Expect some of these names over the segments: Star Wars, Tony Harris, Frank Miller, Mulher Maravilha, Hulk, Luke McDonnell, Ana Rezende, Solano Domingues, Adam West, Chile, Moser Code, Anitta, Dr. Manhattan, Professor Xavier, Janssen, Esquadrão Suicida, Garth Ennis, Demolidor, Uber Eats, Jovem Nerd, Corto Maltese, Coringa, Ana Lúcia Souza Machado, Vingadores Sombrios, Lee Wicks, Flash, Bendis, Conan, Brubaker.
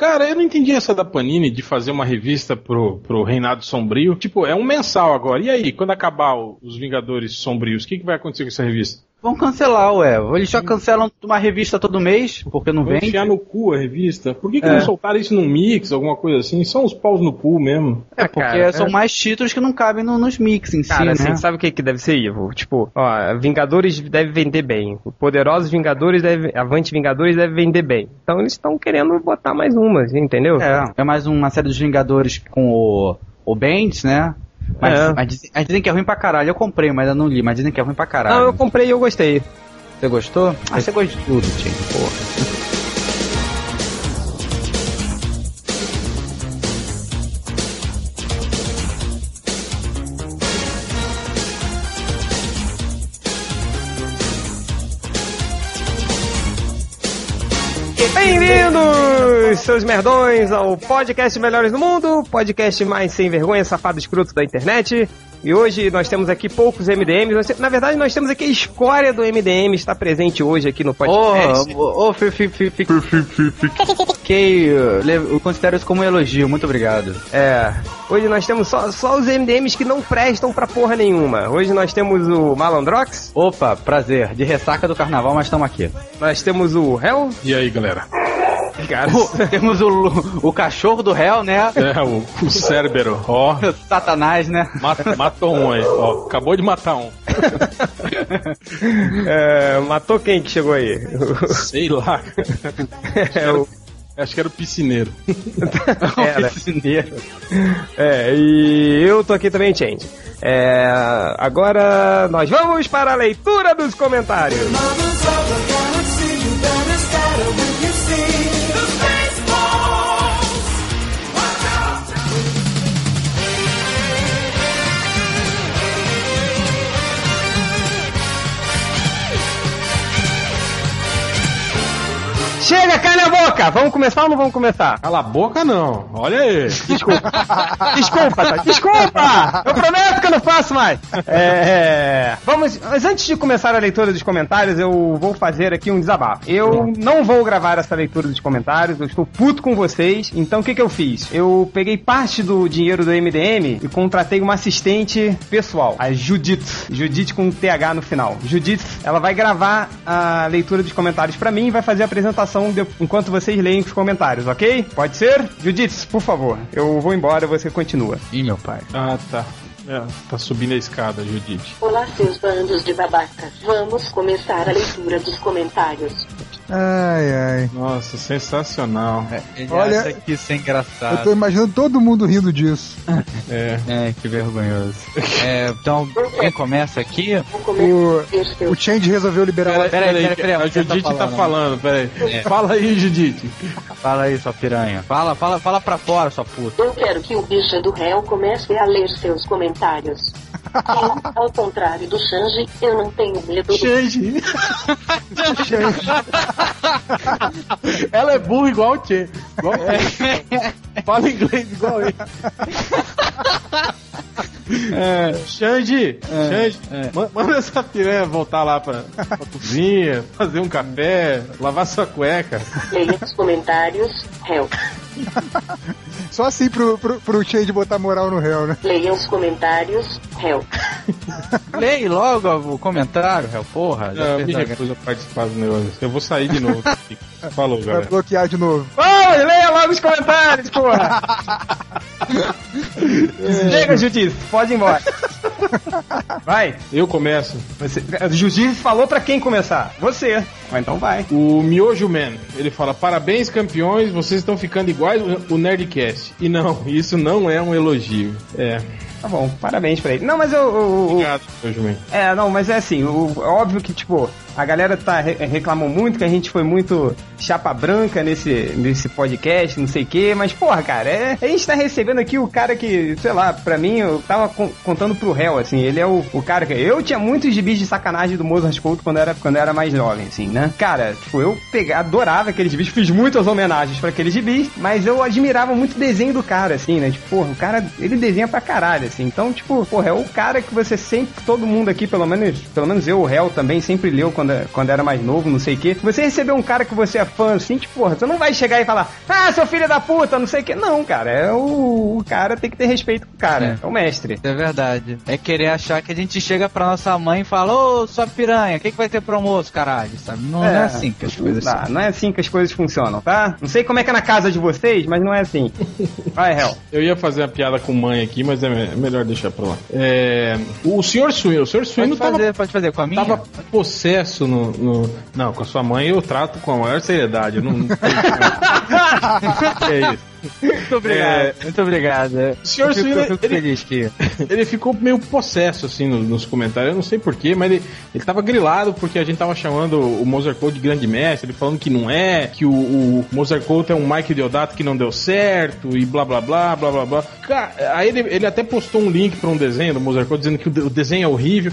Cara, eu não entendi essa da Panini de fazer uma revista pro Reinado Sombrio. Tipo, é um mensal agora. E aí, quando acabar os Vingadores Sombrios, o que vai acontecer com essa revista? Vão cancelar, ué. Eles já cancelam uma revista todo mês, porque não vende. Vão enfiar no cu a revista. Por que não soltaram isso num mix, alguma coisa assim? São os paus no cu mesmo. É, porque cara, são mais títulos que não cabem nos mix em si, cara, assim, né? Sabe o que deve ser, Ivo? Tipo, ó, Vingadores deve vender bem. Poderosos Vingadores Avante Vingadores deve vender bem. Então eles estão querendo botar mais umas, entendeu? É mais uma série dos Vingadores com o Bendis, né? Mas dizem que é ruim pra caralho. Eu comprei, mas eu não li. Mas dizem que é ruim pra caralho. Não, eu comprei e eu gostei. Você gostou? Ah, você gosta de tudo, Tchê. Porra. Seus merdões ao podcast Melhores do Mundo, podcast mais sem vergonha, safado, escroto da internet. E hoje nós temos aqui poucos MDMs. Na verdade, nós temos aqui a escória do MDM, está presente hoje aqui no podcast. Eu considero isso como um elogio, muito obrigado. É, hoje nós temos só os MDMs que não prestam pra porra nenhuma. Hoje nós temos o Malandrox. Opa, prazer, de ressaca do carnaval, mas estamos aqui. Nós temos o Hell. E aí, galera? Cara, temos o cachorro do réu, né? É, o Cérbero, ó. Satanás, né? Matou um aí, ó. Acabou de matar um. Matou quem que chegou aí? Sei lá. Acho que era o piscineiro. Era. O piscineiro. É, e eu tô aqui também, Change. Agora nós vamos para a leitura dos comentários. Chega, cala a boca! Vamos começar ou não vamos começar? Cala a boca não, olha aí. Desculpa, desculpa! Eu prometo que eu não faço mais. Vamos, mas antes de começar a leitura dos comentários, eu vou fazer aqui um desabafo. Eu não vou gravar essa leitura dos comentários, eu estou puto com vocês. Então o que eu fiz? Eu peguei parte do dinheiro do MDM e contratei uma assistente pessoal, a Judith. Judith com TH no final. Judith, ela vai gravar a leitura dos comentários pra mim e vai fazer a apresentação enquanto vocês leem os comentários, ok? Pode ser? Judith, por favor. Eu vou embora, você continua. Ih, meu pai. Ah, tá. Tá subindo a escada, Judith. Olá, seus bandos de babacas. Vamos começar a leitura dos comentários. Ai, ai. Nossa, sensacional. Olha, acha que isso é engraçado. Eu tô imaginando todo mundo rindo disso. Que vergonhoso. Então, quem começa aqui? O Change resolveu liberar. Peraí, a Judith tá falando, peraí. Fala aí, Judith. Fala aí, sua piranha. Fala pra fora, sua puta. Eu quero que o bicha do réu comece a ler seus comentários. Ao contrário do Change, eu não tenho medo do... Change! Ela é burra igual o Tchê. Fala inglês igual ele. Xande, manda essa piranha voltar lá pra cozinha, fazer um café, lavar sua cueca. Leia os comentários, help. Só assim pro Xande botar moral no réu, né? Leia os comentários, réu. Leia logo o comentário, réu, porra. Eu me recuso a participar do negócio. Eu vou sair de novo. Falou, galera. Vai bloquear de novo. Vai, leia logo os comentários, porra. Chega, Judith, pode ir embora. Vai. Eu começo. Judith falou pra quem começar? Você. Então vai. O Miojo Man, ele fala: parabéns, campeões, vocês estão ficando iguais o Nerdcast. E não, isso não é um elogio. Tá bom, parabéns pra ele. Não, mas obrigado, Miojo Man. Mas é assim, óbvio que, tipo, a galera reclamou muito que a gente foi muito chapa branca nesse podcast, não sei o que, mas porra, cara, a gente tá recebendo aqui o cara que, sei lá, pra mim, eu tava contando pro réu, assim, ele é o cara que... Eu tinha muitos gibis de sacanagem do Moser Code quando eu era mais jovem, assim, né? Cara, tipo, eu adorava aqueles gibis, fiz muitas homenagens pra aqueles gibis, mas eu admirava muito o desenho do cara, assim, né? Tipo, porra, o cara, ele desenha pra caralho, assim, então, tipo, porra, é o cara que você sempre, todo mundo aqui, pelo menos eu, o réu também, sempre leu quando era mais novo, não sei o quê. Você recebeu um cara que você é fã, assim, tipo, porra, você não vai chegar e falar, ah, seu filho da puta, não sei o quê. Não, cara, é o cara tem que ter respeito com o cara, é o mestre. É verdade. É querer achar que a gente chega pra nossa mãe e fala, ô, sua piranha, o que vai ter pro almoço, caralho, sabe? Não é assim que as coisas funcionam. Não é assim que as coisas funcionam, tá? Não sei como é que é na casa de vocês, mas não é assim. Vai, Hel. Eu ia fazer a piada com mãe aqui, mas é melhor deixar pra lá. O senhor Suíno, pode fazer com a minha? Tava possesso no... Não, com a sua mãe eu trato com a maior seriedade. Eu não é isso. Muito obrigado, muito obrigado. O senhor Suíno, ele ficou meio possesso, assim, nos comentários. Eu não sei porquê, mas ele tava grilado porque a gente tava chamando o Moser Code de grande mestre, ele falando que não é, que o Moser Code é um Mike Deodato que não deu certo e blá, blá, blá, blá, blá, blá. Cara, aí ele até postou um link pra um desenho do Moser Code dizendo que o desenho é horrível.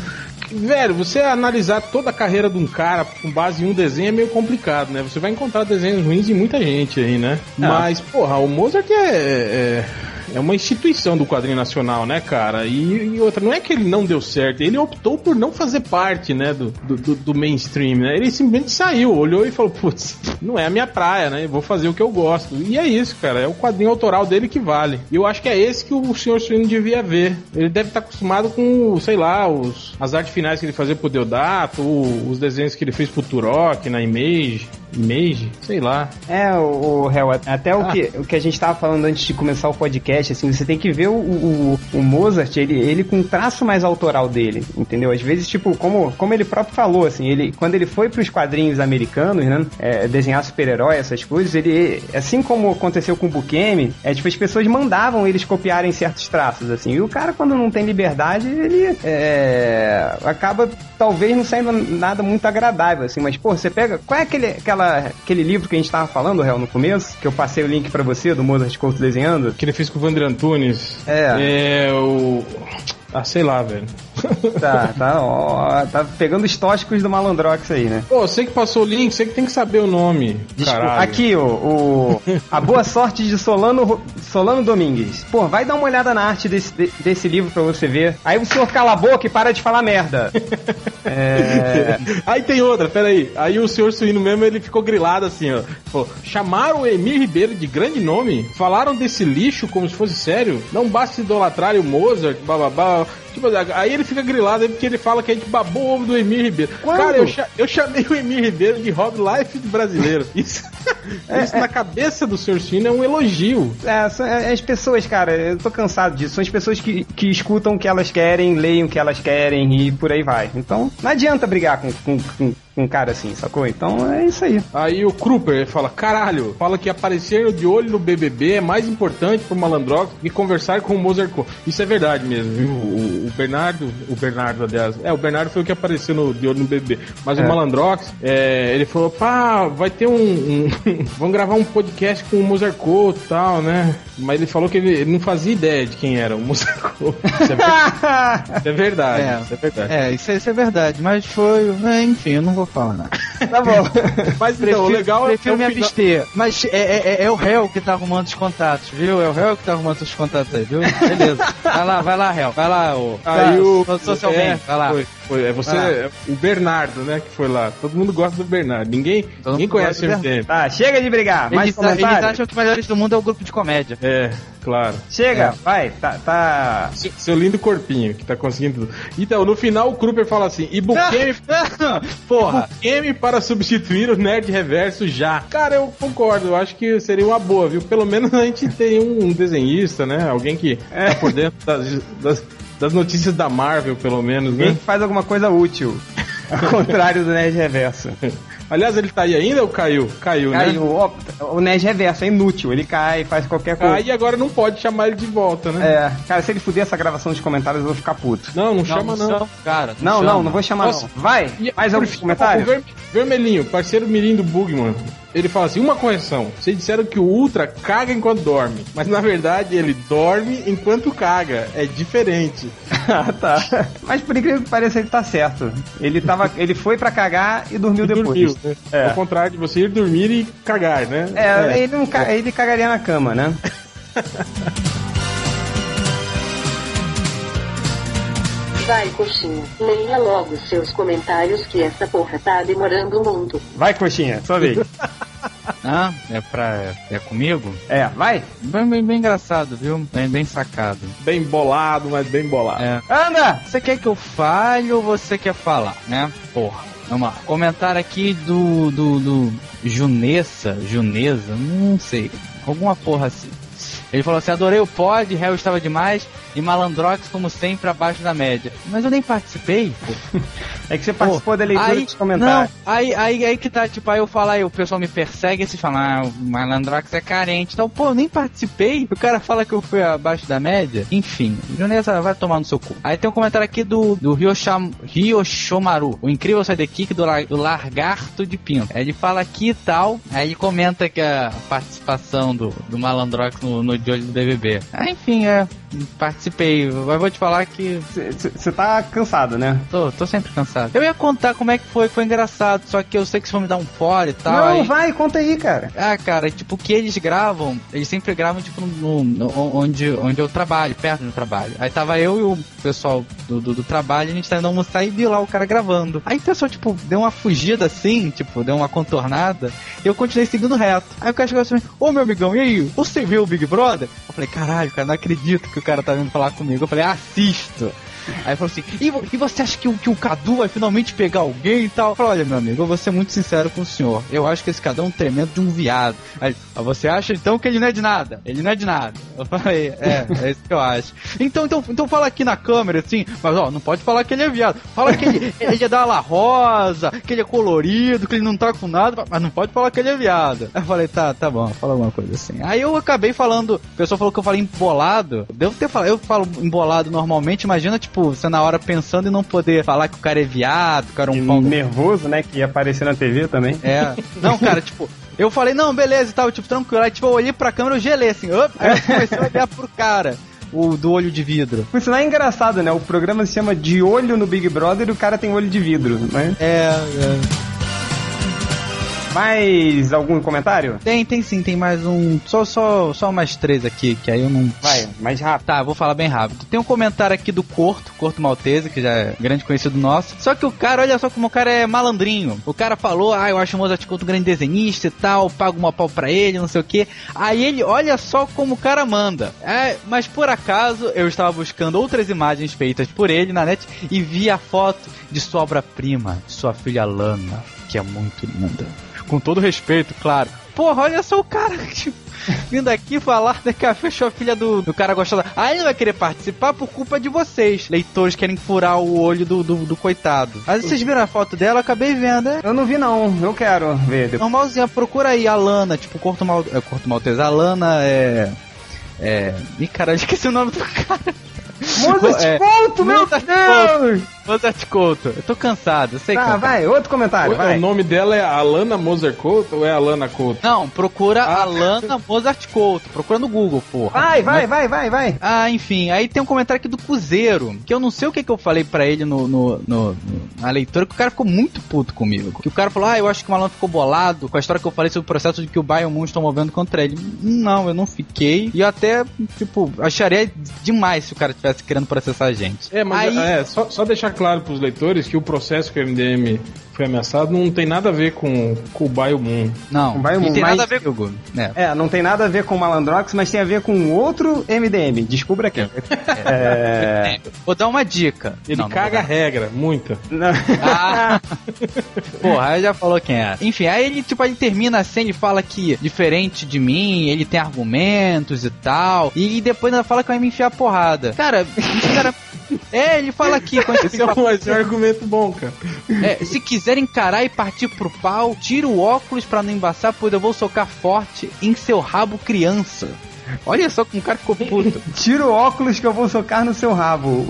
Velho, você analisar toda a carreira de um cara com base em um desenho é meio complicado, né? Você vai encontrar desenhos ruins em muita gente aí, né? Ah. Mas, porra, o Mozart é uma instituição do quadrinho nacional, né, cara? E outra, não é que ele não deu certo, ele optou por não fazer parte, né, do mainstream, né? Ele simplesmente saiu, olhou e falou, putz, não é a minha praia, né? Eu vou fazer o que eu gosto. E é isso, cara, é o quadrinho autoral dele que vale. E eu acho que é esse que o Sr. Suíno devia ver. Ele deve estar acostumado com, sei lá, as artes finais que ele fazia pro Deodato, os desenhos que ele fez pro Turok, na Image, sei lá. É, o Hel, até o que a gente tava falando antes de começar o podcast, assim, você tem que ver o Mozart, ele com um traço mais autoral dele, entendeu? Às vezes, tipo, como ele próprio falou, assim, ele, quando ele foi pros quadrinhos americanos, né, desenhar super-herói, essas coisas, ele, assim como aconteceu com o Buscemi, tipo, as pessoas mandavam eles copiarem certos traços, assim, e o cara, quando não tem liberdade, ele acaba, talvez, não saindo nada muito agradável, assim, mas, pô, você pega, qual é aquele livro que a gente tava falando, Hel, no começo, que eu passei o link pra você, do Mozart Couto desenhando? Que ele fez com o Vandré Antunes. Sei lá, velho. Tá pegando os tóxicos do Malandrox aí, né? Pô, você que passou o link, você que tem que saber o nome. Desculpa, aqui, a boa sorte de Solano Domingues. Pô, vai dar uma olhada na arte desse livro pra você ver. Aí o senhor cala a boca e para de falar merda. Aí tem outra, peraí. Aí o senhor Suíno mesmo, ele ficou grilado assim, ó. Pô, chamaram o Emil Ribeiro de grande nome? Falaram desse lixo como se fosse sério? Não basta idolatrar o Mozart, bababá. Tipo, aí ele fica grilado aí porque ele fala que a gente babou o ovo do Emil Ribeiro. Quando? Cara, eu chamei o Emil Ribeiro de Rob Life brasileiro. Isso na cabeça do Sr. Suíno é um elogio. As pessoas, cara, eu tô cansado disso. São as pessoas que escutam o que elas querem, leem o que elas querem e por aí vai. Então, não adianta brigar com um cara assim, sacou? Então é isso aí. Aí o Kruper fala, caralho, fala que aparecer de olho no BBB é mais importante pro Malandrox que conversar com o Moser Code. Isso é verdade mesmo, viu? O Bernardo, aliás. O Bernardo foi o que apareceu de olho no BBB. Mas o Malandrox, ele falou, pá, vai ter vamos gravar um podcast com o Moser Code e tal, né? Mas ele falou que ele não fazia ideia de quem era o Moser Code. Isso é verdade. Isso é verdade. Mas foi... enfim, eu não vou falar nada. Tá bom. Mas então, o legal é que eu me abster. Mas é o réu que tá arrumando os contatos, viu? É o réu que tá arrumando os contatos aí, viu? Beleza. Vai lá, réu. Vai lá, ô. Aí o social bem. Vai lá. Foi. É você, o Bernardo, né? Que foi lá. Todo mundo gosta do Bernardo. Ninguém conhece o MDM. Tá, chega de brigar. Eles acham que o melhor do mundo é o grupo de comédia. Claro. Chega, vai. Tá. Seu lindo corpinho que tá conseguindo tudo. Então, no final o Kruper fala assim, e Buscemi... Porra. Buscemi para substituir o Nerd Reverso já. Cara, eu concordo. Eu acho que seria uma boa, viu? Pelo menos a gente tem um desenhista, né? Alguém que tá por dentro das notícias da Marvel, pelo menos, né? Quem faz alguma coisa útil. Ao contrário do Nerd Reverso. Aliás, ele tá aí ainda ou caiu? Caiu, né? O Nerd Reverso é inútil. Ele cai, faz qualquer coisa. E agora não pode chamar ele de volta, né? Cara, se ele fuder essa gravação de comentários, eu vou ficar puto. Não chama não. Cara, não vou chamar. Nossa, não. Vai, mais algum comentário? Vermelhinho, parceiro mirim do Bugman. Ele fala assim, uma correção. Vocês disseram que o Ultra caga enquanto dorme. Mas, na verdade, ele dorme enquanto caga. É diferente. Tá. Mas, por incrível que pareça, ele tá certo. Ele foi pra cagar e dormiu depois. Dormiu, né? Ao contrário de você ir dormir e cagar, né? Ele não caga, ele cagaria na cama, né? Vai, coxinha, leia logo seus comentários que essa porra tá demorando muito. Vai, coxinha, sua vez. Ah, é comigo? É, vai. Bem engraçado, viu? Bem sacado. Bem bolado, mas bem bolado. É. Ana, você quer que eu fale ou você quer falar, né? Porra, vamos lá. Comentário aqui do Junesa, não sei. Alguma porra assim. Ele falou assim, adorei o pod, Hell estava demais e Malandrox, como sempre, abaixo da média. Mas eu nem participei, pô. É que você participou da leitura aí, dos comentários. Não, aí que tá, tipo, aí eu falo, aí o pessoal me persegue e se fala, ah, o Malandrox é carente. Então, pô, eu nem participei. O cara fala que eu fui abaixo da média. Enfim, Junesa, vai tomar no seu cu. Aí tem um comentário aqui do Ryoshomaru, o incrível sidekick do Largarto de Pinto. Aí ele fala aqui e tal, aí ele comenta que a participação do Malandrox no de hoje do DBB. Ah, enfim, participei, mas vou te falar que... Você tá cansado, né? Tô sempre cansado. Eu ia contar como é que foi engraçado, só que eu sei que vocês vão me dar um fora e tal. Não, aí... vai, conta aí, cara. Ah, cara, tipo, o que eles gravam, eles sempre gravam, tipo, onde eu trabalho, perto do trabalho. Aí tava eu e o pessoal do trabalho, a gente tá indo almoçar e viu lá o cara gravando. Aí o pessoal, tipo, deu uma fugida assim, tipo, deu uma contornada, e eu continuei seguindo reto. Aí o cara chegou assim, ô meu amigão, e aí, você viu o Big Brother? Eu falei, caralho, cara, não acredito que o cara tá vindo falar comigo. Eu falei, assisto. Aí falou assim, e você acha que o Cadu vai finalmente pegar alguém e tal? Eu falei, olha, meu amigo, eu vou ser muito sincero com o senhor. Eu acho que esse Cadu é um tremendo de um viado. Aí, você acha, então, que ele não é de nada? Ele não é de nada. Eu falei, é isso que eu acho. Então fala aqui na câmera, assim, mas, ó, não pode falar que ele é viado. Fala que ele é da ala rosa, que ele é colorido, que ele não tá com nada, mas não pode falar que ele é viado. Aí eu falei, tá bom, fala alguma coisa assim. Aí eu acabei falando, o pessoal falou que eu falei embolado. Devo ter falado, eu falo embolado normalmente, imagina, tipo, você na hora pensando e não poder falar que o cara é viado, que o cara é um pau nervoso, né? Que ia aparecer na TV também. É. Não, cara, tipo, eu falei, não, beleza e tal, tipo, tranquilo. Aí, tipo, eu olhei pra câmera, eu gelei, assim, op, aí eu comecei a olhar pro cara. O do olho de vidro. Isso não é engraçado, né? O programa se chama De Olho no Big Brother e o cara tem olho de vidro, né? É. Mais algum comentário? Tem sim, tem mais um. Só mais três aqui, que aí eu não... Vai, mais rápido. Tá, vou falar bem rápido. Tem um comentário aqui do Corto Maltese, que já é grande conhecido nosso. Só que o cara, olha só como o cara é malandrinho. O cara falou, eu acho o Moser Code um grande desenhista e tal, pago uma pau pra ele, não sei o quê. Aí ele, olha só como o cara manda. Mas por acaso, eu estava buscando outras imagens feitas por ele na net e vi a foto de sua obra-prima, sua filha Lana, que é muito linda. Com todo respeito, claro. Porra, olha só o cara, tipo, vindo aqui falar, né, que fechou a filha do cara gostosa. Aí ele vai querer participar por culpa de vocês. Leitores querem furar o olho do coitado. Mas vocês viram a foto dela, eu acabei vendo, né? Eu não vi, não. Eu quero ver. Normalzinha, procura aí a Lana, tipo, Corto Maltese. A Lana é... Ih, caralho, esqueci o nome do cara. Moser Code, meu Deus! Moser Code, eu tô cansado, eu sei que... Tá, vai, outro comentário, vai. O nome dela é Alana Moser Code ou é Alana Couto? Não, procura Alana Moser Code, procura no Google, porra. Vai. Ah, enfim, aí tem um comentário aqui do Cuseiro, que eu não sei o que eu falei pra ele na leitura, que o cara ficou muito puto comigo. Que o cara falou, eu acho que o Malandro ficou bolado com a história que eu falei sobre o processo de que o Bayern e o Mundo estão movendo contra ele. Não, eu não fiquei, e eu até, tipo, acharia demais se o cara tivesse querendo processar a gente. Só deixar claro pros leitores que o processo que o MDM foi ameaçado não tem nada a ver com o Baio Moon. Não tem nada a ver com não tem nada a ver com o Malandrox, mas tem a ver com outro MDM. Descubra aqui. Vou dar uma dica. Ele caga a regra, muita. Porra, aí já falou quem é. Enfim, aí ele, tipo, ele termina assim, ele fala que, diferente de mim, ele tem argumentos e tal, e depois ainda fala que vai me enfiar porrada. Cara, esse cara... ele fala aqui... Esse é um argumento bom, cara. Se quiser encarar e partir pro pau, tira o óculos pra não embaçar, pois eu vou socar forte em seu rabo, criança. Olha só como o cara ficou puto. Tira o óculos que eu vou socar no seu rabo.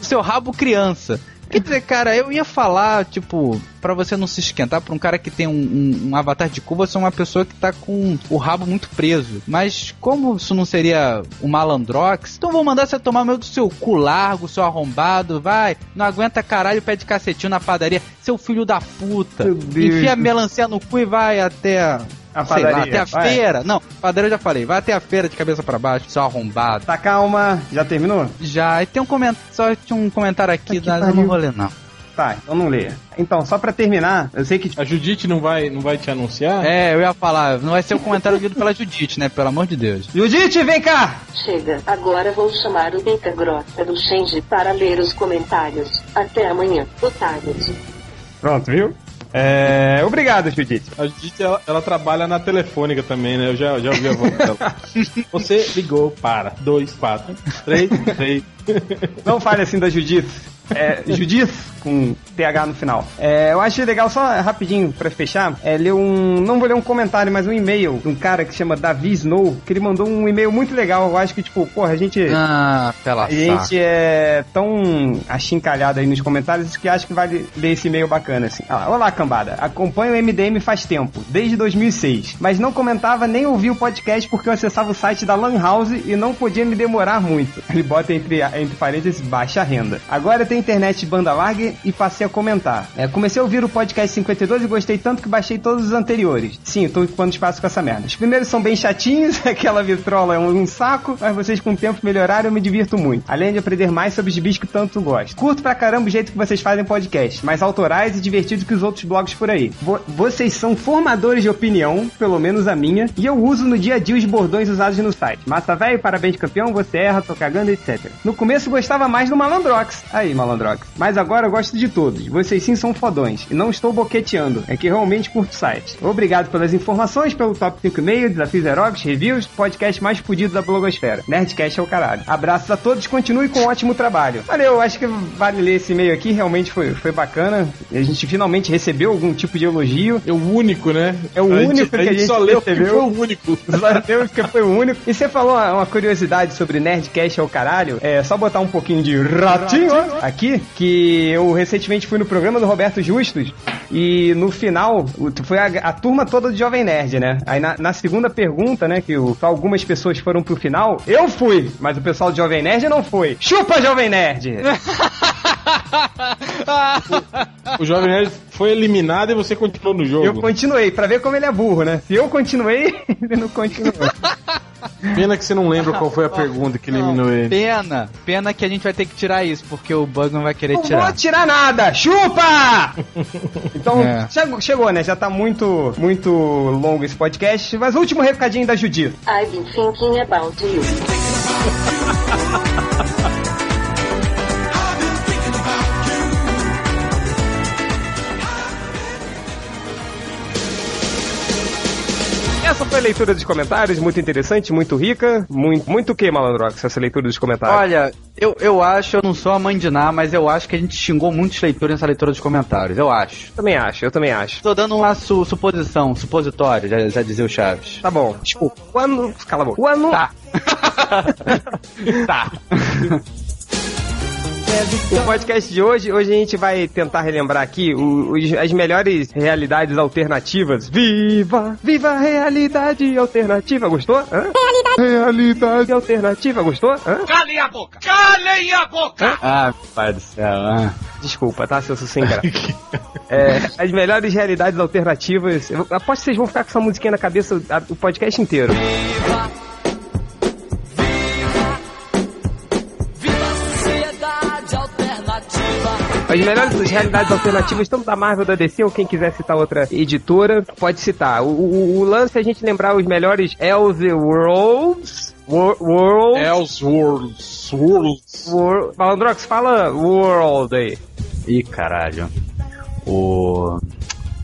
Seu rabo, criança. Quer dizer, cara, eu ia falar, tipo, pra você não se esquentar, pra um cara que tem um avatar de cu, você é uma pessoa que tá com o rabo muito preso. Mas como isso não seria o Malandrox, então vou mandar você tomar meu do seu cu largo, seu arrombado, vai. Não aguenta caralho, pede cacetinho na padaria, seu filho da puta. Enfia a melancia no cu e vai até... A padaria. Sei lá, até a feira. Não, padaria eu já falei. Vai até a feira de cabeça pra baixo, só arrombado. Tá, calma. Já terminou? Já. E tem um comentário, só tinha um comentário aqui, mas eu não vou ler, não. Tá, então não leia. Então, só pra terminar, eu sei que... A Judith não vai te anunciar? É, eu ia falar, não vai ser o comentário lido pela Judith, né? Pelo amor de Deus. Judith, vem cá! Chega, agora vou chamar o Beta Grossa do Change para ler os comentários. Até amanhã, otários. Pronto, viu? É... Obrigado, Judith. A Judith, ela trabalha na telefônica também, né? Eu já ouvi a voz dela. Você ligou para 243. Não fale assim da Judith. É, Judith, com TH no final. É, eu achei legal, só rapidinho pra fechar, ler um... Não vou ler um comentário, mas um e-mail de um cara que chama Davi Snow, que ele mandou um e-mail muito legal. Eu acho que, tipo, porra, a gente... Ah, pela a gente saca. É tão achincalhado aí nos comentários que acho que vai ler esse e-mail bacana, assim. Ah, olá, cambada. Acompanho o MDM faz tempo, desde 2006, mas não comentava nem ouvia o podcast porque eu acessava o site da Lan House e não podia me demorar muito. Ele bota entre parênteses, baixa renda. Agora tem internet banda larga e passei a comentar. Comecei a ouvir o podcast 52 e gostei tanto que baixei todos os anteriores. Sim, eu tô ocupando espaço com essa merda. Os primeiros são bem chatinhos, aquela vitrola é um saco, mas vocês com o tempo melhoraram, eu me divirto muito. Além de aprender mais sobre os bichos que tanto gosto. Curto pra caramba o jeito que vocês fazem podcast, mais autorais e divertido que os outros blogs por aí. Vocês são formadores de opinião, pelo menos a minha, e eu uso no dia a dia os bordões usados no site. Massa velho, parabéns campeão, você erra, tô cagando, etc. No começo gostava mais do Malandrox. Aí, Malandrox. Mas agora eu gosto de todos. Vocês sim são fodões. E não estou boqueteando. É que realmente curto o site. Obrigado pelas informações, pelo top 5 e-mail, desafios aeróbicos, reviews, podcast mais fudido da blogosfera. Nerdcast é o caralho. Abraços a todos, continue com um ótimo trabalho. Valeu, acho que vale ler esse e-mail aqui. Realmente foi bacana. A gente finalmente recebeu algum tipo de elogio. É o único, né? É o único que a gente só recebeu. Leu foi o único. Só leu que foi o único. E você falou uma curiosidade sobre Nerdcast é o caralho. É só botar um pouquinho de ratinho, ó. Aqui, que eu recentemente fui no programa do Roberto Justus e no final, foi a turma toda do Jovem Nerd, né? Aí na segunda pergunta, né, que algumas pessoas foram pro final, eu fui, mas o pessoal do Jovem Nerd não foi. Chupa, Jovem Nerd! O Jovem Nerd foi eliminado e você continuou no jogo. Eu continuei, pra ver como ele é burro, né? Se eu continuei, ele não continuou. Pena que você não lembra qual foi a pergunta que eliminou ele. Pena que a gente vai ter que tirar isso, porque o Bug não vai querer tirar. Não vou tirar nada! Chupa! Então, chegou, né? Já tá muito, muito longo esse podcast, mas o último recadinho da Judith. I've been thinking about you. Essa foi a leitura dos comentários, muito interessante, muito rica, muito o que, Malandrox, essa leitura dos comentários? Olha, eu não sou a mãe de nada, mas eu acho que a gente xingou muitos leitores nessa leitura dos comentários, eu também acho. Tô dando uma supositório, já dizia o Chaves. Tá bom. Desculpa, cala a boca. Tá. Tá. O podcast de hoje a gente vai tentar relembrar aqui as melhores realidades alternativas. Viva realidade alternativa, gostou? Hã? Realidade alternativa, gostou? Hã? Calem a boca! Hã? Ah, pai do céu. Ah. Desculpa, tá? Se eu sou sem graça. As melhores realidades alternativas. Eu aposto que vocês vão ficar com essa musiquinha na cabeça o podcast inteiro. Viva! As melhores realidades alternativas, tanto da Marvel, da DC, ou quem quiser citar outra editora, pode citar. O lance é a gente lembrar os melhores Elseworlds. Malandrox, fala World aí. Ih, caralho.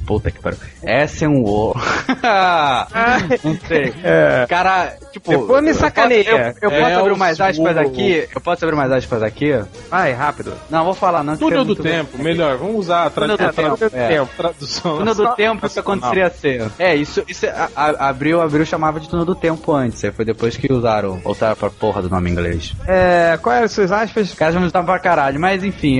Puta que pariu. Essa é um World. Não sei. Cara, tipo... Depois me sacaneia. Eu posso abrir mais aspas aqui? Vai, rápido. Não, vou falar não. Túnel do tempo, melhor. Vamos usar a tradução. Túnel do tempo, isso aconteceria ser. Isso abriu, chamava de túnel do tempo antes. Foi depois que usaram. Voltaram pra porra do nome em inglês. Quais eram as suas aspas? Os caras me usavam pra caralho. Mas enfim,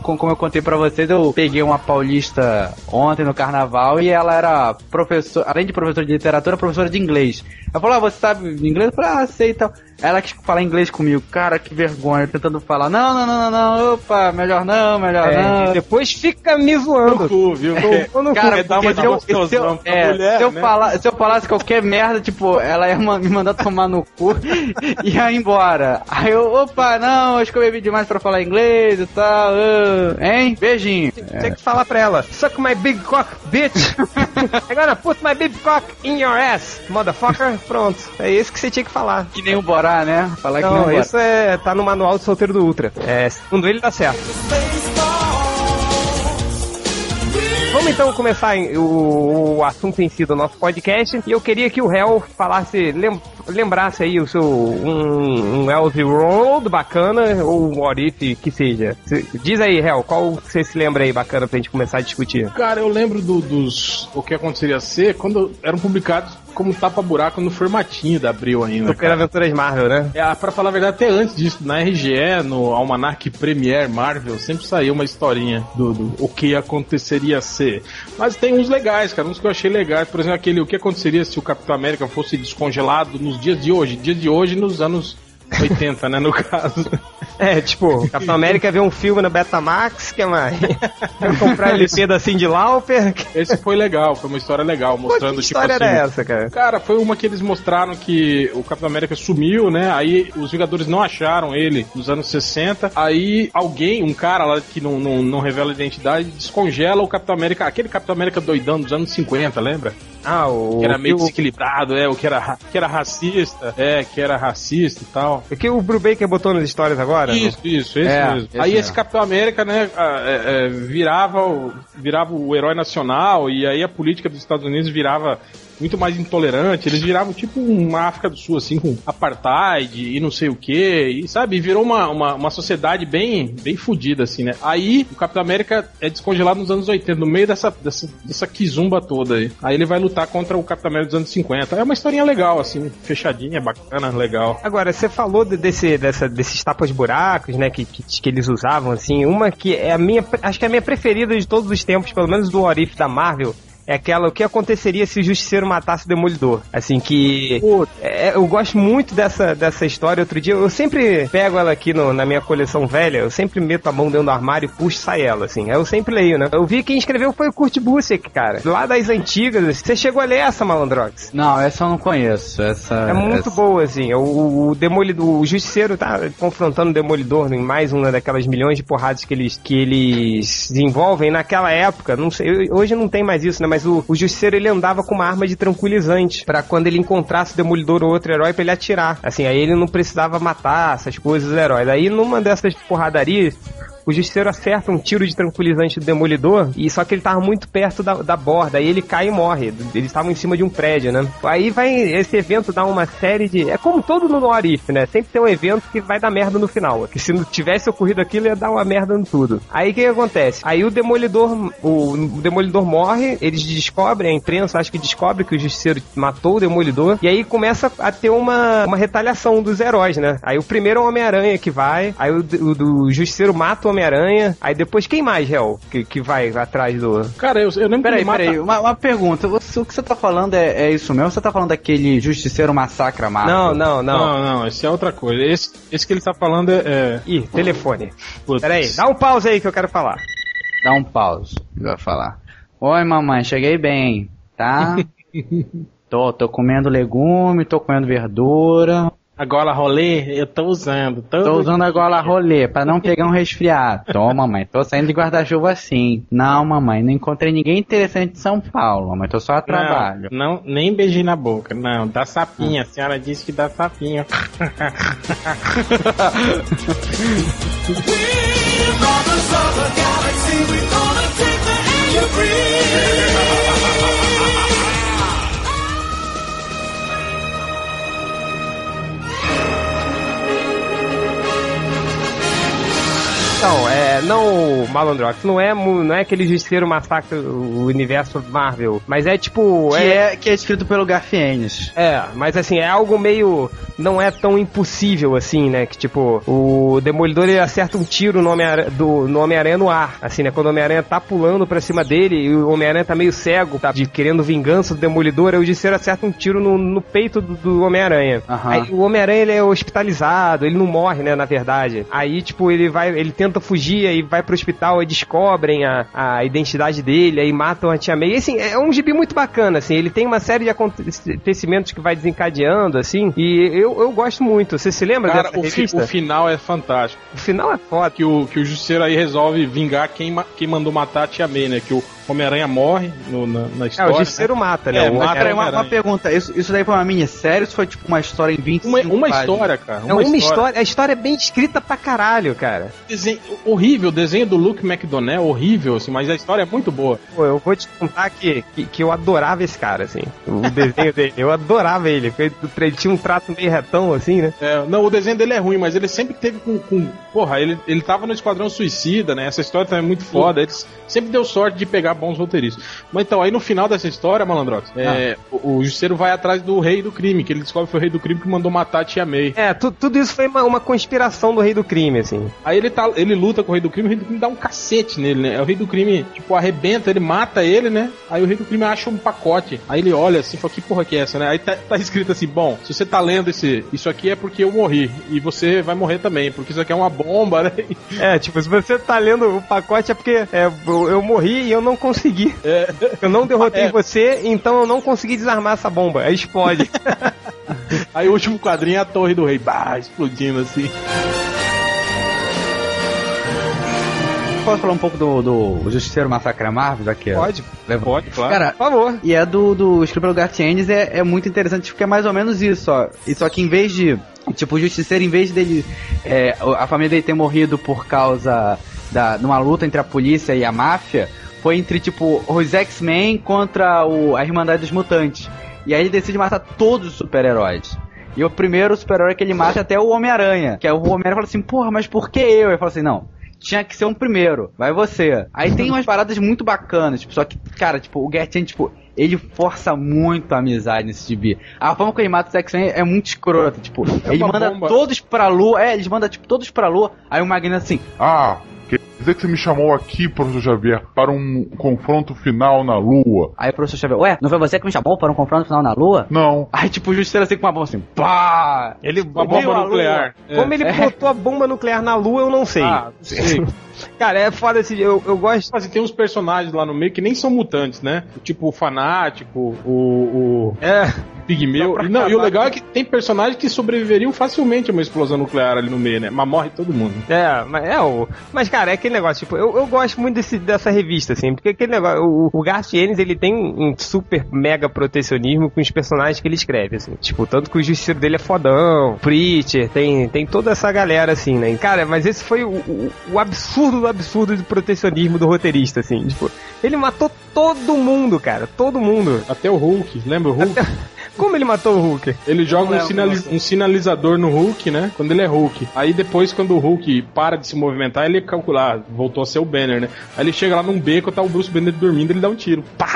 como eu contei pra vocês, eu peguei uma paulista ontem no carnaval e ela era professora, além de professora de literatura, professora de inglês. Ela falou, você sabe inglês? Eu falei, sei e tal. Ela que fala inglês comigo, cara, que vergonha, tentando falar, não, opa, melhor não. E depois fica me zoando. No cu, viu? Cara, se eu falasse qualquer merda, tipo, ela ia me mandar tomar no cu e ia embora. Aí eu, opa, não, acho que eu bebi demais pra falar inglês e tal, hein? Beijinho. Tem que falar pra ela, suck my big cock, bitch. I gotta put my big cock in your ass, motherfucker. Pronto, é isso que você tinha que falar. Que nem o Bora. Né? Falar não, que não isso é, tá no manual do solteiro do Ultra. É, segundo ele tá certo. Vamos então começar o assunto em si do nosso podcast. E eu queria que o réu falasse, lembrasse aí o seu um Elsie Road bacana ou um Orif que seja. Diz aí, réu, qual você se lembra aí bacana pra gente começar a discutir? Cara, eu lembro dos O Que Aconteceria Ser quando eram publicados como tapa-buraco no formatinho da Abril ainda. Super Aventuras Marvel, né? É, pra falar a verdade, até antes disso, na RGE, no Almanac Premier Marvel, sempre saiu uma historinha do O Que Aconteceria Ser. Mas tem uns legais, cara, uns que eu achei legais. Por exemplo, aquele O Que Aconteceria Se o Capitão América Fosse Descongelado nos Dias de Hoje. Dias de hoje nos anos 80, né, no caso. É, tipo, Capitão América vê um filme na Betamax, que é mais? Vai comprar LP da Cyndi Lauper. Esse foi legal, foi uma história legal, mostrando que história tipo, era assim, essa, cara? Cara, foi uma que eles mostraram que o Capitão América sumiu, né? Aí os Vingadores não acharam ele nos anos 60. Aí alguém, um cara lá que não revela a identidade, descongela o Capitão América, aquele Capitão América doidão dos anos 50, lembra? Ah, o que era meio desequilibrado, é, o que era racista, que era racista e tal. É que o Brubaker botou nas histórias agora? Isso, esse mesmo. Aí esse Capitão América, né, virava o herói nacional, e aí a política dos Estados Unidos virava muito mais intolerante, eles viravam tipo uma África do Sul, assim, com apartheid e não sei o que, e sabe, virou uma sociedade bem fodida, assim, né? Aí o Capitão América é descongelado nos anos 80, no meio dessa quizumba toda aí. Aí ele vai lutar contra o Capitão América dos anos 50. É uma historinha legal, assim, fechadinha, bacana, legal. Agora, você falou desses tapas-buracos, né, que eles usavam, assim, uma que é acho que é a minha preferida de todos os tempos, pelo menos do Orif da Marvel. É aquela, o que aconteceria se o Justiceiro matasse o Demolidor? Assim, que... eu gosto muito dessa história. Outro dia, eu sempre pego ela aqui na minha coleção velha, eu sempre meto a mão dentro do armário, puxo e sai ela, assim. Aí eu sempre leio, né? Eu vi quem escreveu foi o Kurt Busiek, cara. Lá das antigas. Você chegou a ler essa, Malandrox? Não, essa eu não conheço. É muito boa, assim. O Demolidor, o Justiceiro tá confrontando o Demolidor em mais uma daquelas milhões de porradas que eles desenvolvem naquela época. Não sei, hoje não tem mais isso, né? Mas o Justiceiro, ele andava com uma arma de tranquilizante pra quando ele encontrasse o Demolidor ou outro herói pra ele atirar. Assim, aí ele não precisava matar essas coisas, os heróis. Aí numa dessas porradarias, o Justiceiro acerta um tiro de tranquilizante do Demolidor, e só que ele tava muito perto da borda, aí ele cai e morre. Eles estavam em cima de um prédio, né? Aí vai esse evento dar uma série de... É como todo no Orif, né? Sempre tem um evento que vai dar merda no final. Que se não tivesse ocorrido aquilo, ia dar uma merda em tudo. Aí o que acontece? Aí o Demolidor morre, eles descobrem, a imprensa acho que descobre que o Justiceiro matou o Demolidor, e aí começa a ter uma retaliação dos heróis, né? Aí o primeiro é o Homem-Aranha que vai, aí o Justiceiro mata o Homem-Aranha, aí depois quem mais, Hel, que vai atrás do... Cara, eu lembro... Peraí, uma pergunta, o que você tá falando é isso mesmo? Você tá falando daquele Justiceiro Massacra Marvel? Não, esse é outra coisa, esse que ele tá falando é... Ih, telefone. Putz. Peraí, dá um pause aí que eu quero falar. Dá um pause, vai falar. Oi, mamãe, cheguei bem, tá? tô comendo legume, tô comendo verdura... A gola rolê, eu tô usando. Tô usando a gola rolê, pra não pegar um resfriado. Tô, mamãe, tô saindo de guarda-chuva assim. Não, mamãe, não encontrei ninguém interessante em São Paulo, mamãe, tô só a trabalho. Não, nem beijinho na boca, não. Dá sapinha, a senhora disse que dá sapinha. Então, Malandrox, não é aquele Justiceiro Massacra o universo Marvel, mas é tipo... Que é escrito pelo Garth Ennis. É, mas assim, é algo meio... não é tão impossível assim, né? Que tipo, o Demolidor ele acerta um tiro no Homem-Aranha no ar, assim, né? Quando o Homem-Aranha tá pulando pra cima dele e o Homem-Aranha tá meio cego, tá querendo vingança do Demolidor, aí o Justiceiro acerta um tiro no peito do Homem-Aranha. Uhum. Aí o Homem-Aranha ele é hospitalizado, ele não morre, né? Na verdade. Aí, tipo, ele tenta fugir, aí vai pro hospital, aí descobrem a identidade dele, aí matam a Tia May. E, assim, é um gibi muito bacana, assim, ele tem uma série de acontecimentos que vai desencadeando, assim, e eu gosto muito. Você se lembra cara, dessa revista? O final é fantástico. O final é foda. Que o Justiceiro aí resolve vingar quem mandou matar a Tia May, né? Que o Homem-Aranha morre na história. É, o Justiceiro né? mata, né? É, mata uma pergunta, isso daí foi uma minissérie, isso foi tipo uma história em 25 uma páginas? História, cara. Uma história. A história é bem escrita pra caralho, cara. Horrível, o desenho do Luke McDonnell, horrível, assim, mas a história é muito boa. Pô, eu vou te contar que eu adorava esse cara, assim. O desenho dele, eu adorava ele. Ele tinha um trato meio retão, assim, né? É, não, o desenho dele é ruim, mas ele sempre teve com... Porra, ele tava no Esquadrão Suicida, né? Essa história também é muito foda. Ele sempre deu sorte de pegar bons roteiristas. Mas então, aí no final dessa história, Malandrox, o Justiceiro vai atrás do Rei do Crime, que ele descobre que foi o Rei do Crime que mandou matar a Tia May. É, tudo isso foi uma conspiração do Rei do Crime, assim. Aí ele luta com o Rei do Crime dá um cacete nele, né? O Rei do Crime, tipo, arrebenta, ele mata ele, né? Aí o Rei do Crime acha um pacote. Aí ele olha assim e fala, que porra que é essa, né? Aí tá escrito assim, bom, se você tá lendo isso aqui é porque eu morri. E você vai morrer também, porque isso aqui é uma bomba, né? É, tipo, se você tá lendo o pacote é porque eu morri e eu não consegui. É. Eu não derrotei você, então eu não consegui desarmar essa bomba. Aí explode. Aí o último quadrinho é a Torre do Rei. Bah, explodindo assim. Posso falar um pouco do Justiceiro Massacre Marvel daqui? Pode, claro. Cara, por favor. E é do escritor Garth Ennis, é muito interessante porque é mais ou menos isso, ó. E só que em vez de... Tipo, o Justiceiro, em vez dele... a família dele ter morrido por causa de uma luta entre a polícia e a máfia, foi entre, tipo, os X-Men contra a Irmandade dos Mutantes. E aí ele decide matar todos os super-heróis. E o primeiro super-herói que ele mata é até o Homem-Aranha. Que aí o Homem-Aranha fala assim, porra, mas por que eu? Ele fala assim, não... Tinha que ser um primeiro, vai você. Aí tem umas paradas muito bacanas, tipo, só que, cara, tipo, o Garth Ennis, tipo, ele força muito a amizade nesse gibi. A forma que ele mata os X-Men é muito escrota, tipo, ele manda todos pra lua, aí o Magneto assim, quer dizer que você me chamou aqui, professor Xavier, para um confronto final na lua. Aí o professor Xavier, ué, não foi você que me chamou para um confronto final na lua? Não. Aí tipo, o Justiceiro assim com uma bomba assim, pá! Ele uma bomba nuclear. Como ele botou a bomba nuclear na lua, eu não sei. Ah, sim. Cara, é foda esse... Eu gosto... Mas tem uns personagens lá no meio que nem são mutantes, né? Tipo o Fanático, o Pigmeu. Não, e o legal é que tem personagens que sobreviveriam facilmente a uma explosão nuclear ali no meio, né? Mas morre todo mundo. Mas cara, é aquele negócio, tipo, eu gosto muito dessa revista, assim, porque aquele negócio, o Garth Ennis, ele tem um super mega protecionismo com os personagens que ele escreve, assim. Tipo, tanto que o Justiceiro dele é fodão, Preacher, tem toda essa galera, assim, né? Cara, mas esse foi o absurdo de protecionismo do roteirista, assim, tipo, ele matou todo mundo, cara, todo mundo. Até o Hulk, lembra o Hulk? Como ele matou o Hulk? Ele joga um sinalizador no Hulk, né? Quando ele é Hulk. Aí depois, quando o Hulk para de se movimentar, ele calcula, voltou a ser o Banner, né? Aí ele chega lá num beco, tá o Bruce Banner dormindo, ele dá um tiro. Pá!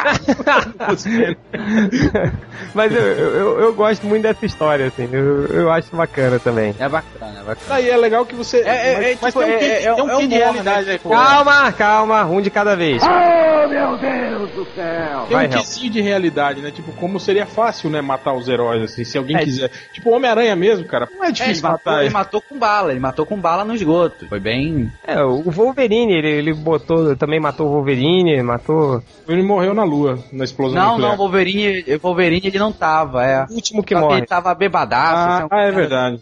Mas eu gosto muito dessa história, assim. Eu acho bacana também. É bacana. Aí é legal que você... Mas tipo, tem um quê de realidade, né? Calma. Um de cada vez. Oh, meu Deus do céu! Tem um quesinho de realidade, né? Tipo, como seria fácil, né? Matar os heróis, assim, se alguém quiser. Tipo, o Homem-Aranha mesmo, cara, não é difícil matar. Ele matou com bala no esgoto. Foi bem... o Wolverine, ele botou, também matou o Wolverine, matou... Ele morreu na lua, na explosão nuclear. Não, Wolverine ele não tava, O último que morre. Ele tava bebadaço. É verdade.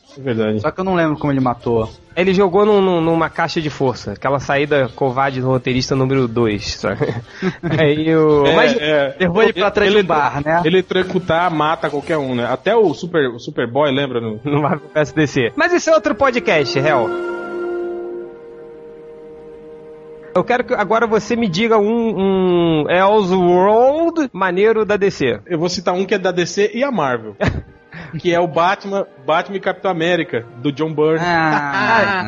Só que eu não lembro como ele matou. Ele jogou numa caixa de força, aquela saída covarde do roteirista número 2, sabe? Aí o... derrubou ele pra trás do bar, né? Ele trecutar, mata qualquer um, né? Até o Superboy, lembra? No Marvel vs DC. Mas esse é outro podcast, real. Eu quero que agora você me diga um Elseworld maneiro da DC. Eu vou citar um que é da DC e a Marvel. Que é o Batman e Capitão América, do John Byrne.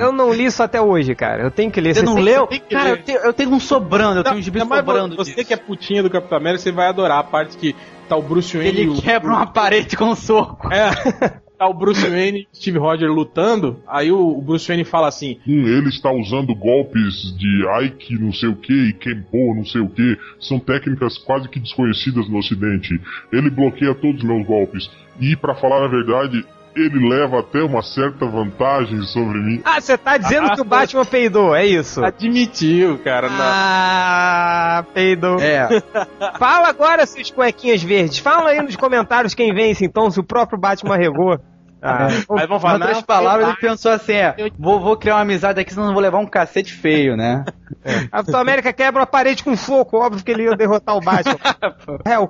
Eu não li isso até hoje, cara. Eu tenho que ler. Você não leu? Cara, eu tenho um sobrando, eu tenho um gibi sobrando. Você que é putinha do Capitão América, você vai adorar a parte que tá o Bruce Wayne. Ele quebra uma parede com um soco. tá o Bruce Wayne e Steve Rogers lutando, aí o Bruce Wayne fala assim, ele está usando golpes de Aiki não sei o que e Kenpo não sei o que, são técnicas quase que desconhecidas no ocidente, ele bloqueia todos os meus golpes, e pra falar a verdade, ele leva até uma certa vantagem sobre mim. Ah, você tá dizendo que o Batman peidou, é isso? Admitiu, cara. Peidou. É. Fala agora, seus cuequinhas verdes. Fala aí nos comentários quem vence, então, se o próprio Batman regou. Mas vamos falar. Em outras palavras, ele pensou assim, vou criar uma amizade aqui, senão eu vou levar um cacete feio, né? A Capitão América quebra a parede com fogo, óbvio que ele ia derrotar o Batman.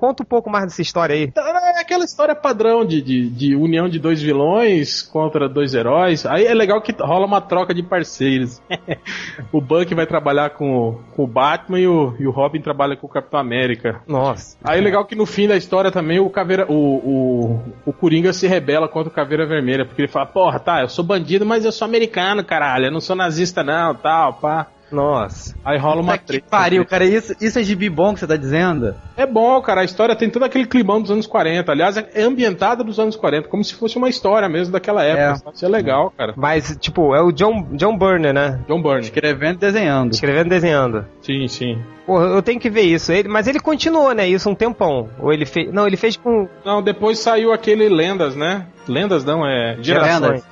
Conta um pouco mais dessa história aí. É aquela história padrão de união de dois vilões contra dois heróis. Aí é legal que rola uma troca de parceiros. O Buck vai trabalhar com o Batman e o Robin trabalha com o Capitão América. Nossa. Aí é legal que no fim da história também o Coringa se rebela contra o Caveira Vermelha, porque ele fala, porra, tá, eu sou bandido, mas eu sou americano, caralho, eu não sou nazista não, tal, pá. Nossa. Aí rola uma treta. Que pariu, cara, isso é gibi bom que você tá dizendo? É bom, cara, a história tem todo aquele climão dos anos 40, aliás, é ambientada dos anos 40, como se fosse uma história mesmo daquela época, isso é legal, cara. Mas, tipo, é o John Byrne, né? John Byrne. Escrevendo e desenhando. Sim, sim. Porra, eu tenho que ver isso. Mas ele continuou, né, isso um tempão. Ou ele fez... Não, ele fez com... Não, depois saiu aquele Lendas, né? Lendas não, é... Gerações.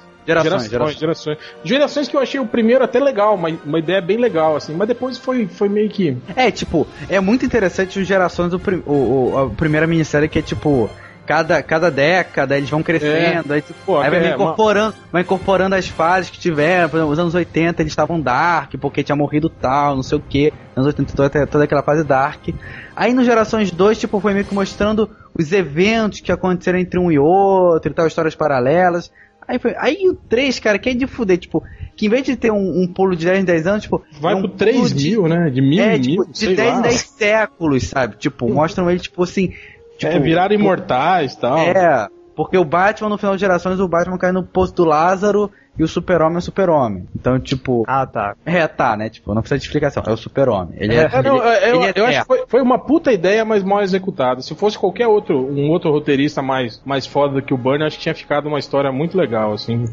Gerações que eu achei o primeiro até legal, uma ideia bem legal, assim, mas depois foi meio que... É muito interessante os Gerações, a primeira minissérie que é tipo... Cada década eles vão crescendo, vai incorporando as fases que tiveram. Por exemplo, os anos 80 eles estavam dark, porque tinha morrido tal, não sei o que. Anos 80 toda aquela fase dark. Aí no Gerações 2, tipo, foi meio que mostrando os eventos que aconteceram entre um e outro e tal, histórias paralelas. Aí o 3, cara, que é de fuder, tipo, que em vez de ter um pulo de 10 em 10 anos, tipo... Vai pro 3 mil, né? De mil em mil, de 10 em 10 séculos, sabe? Tipo, mostram ele, tipo assim... viraram imortais e tal. Porque o Batman, no final de Gerações, o Batman cai no poço do Lázaro e o Super-Homem é o Super-Homem. Então, tipo... Ah, tá. Né? Tipo, não precisa de explicação. É o Super-Homem. Eu acho que foi uma puta ideia, mas mal executada. Se fosse qualquer outro, outro roteirista mais foda do que o Burnie, acho que tinha ficado uma história muito legal, assim...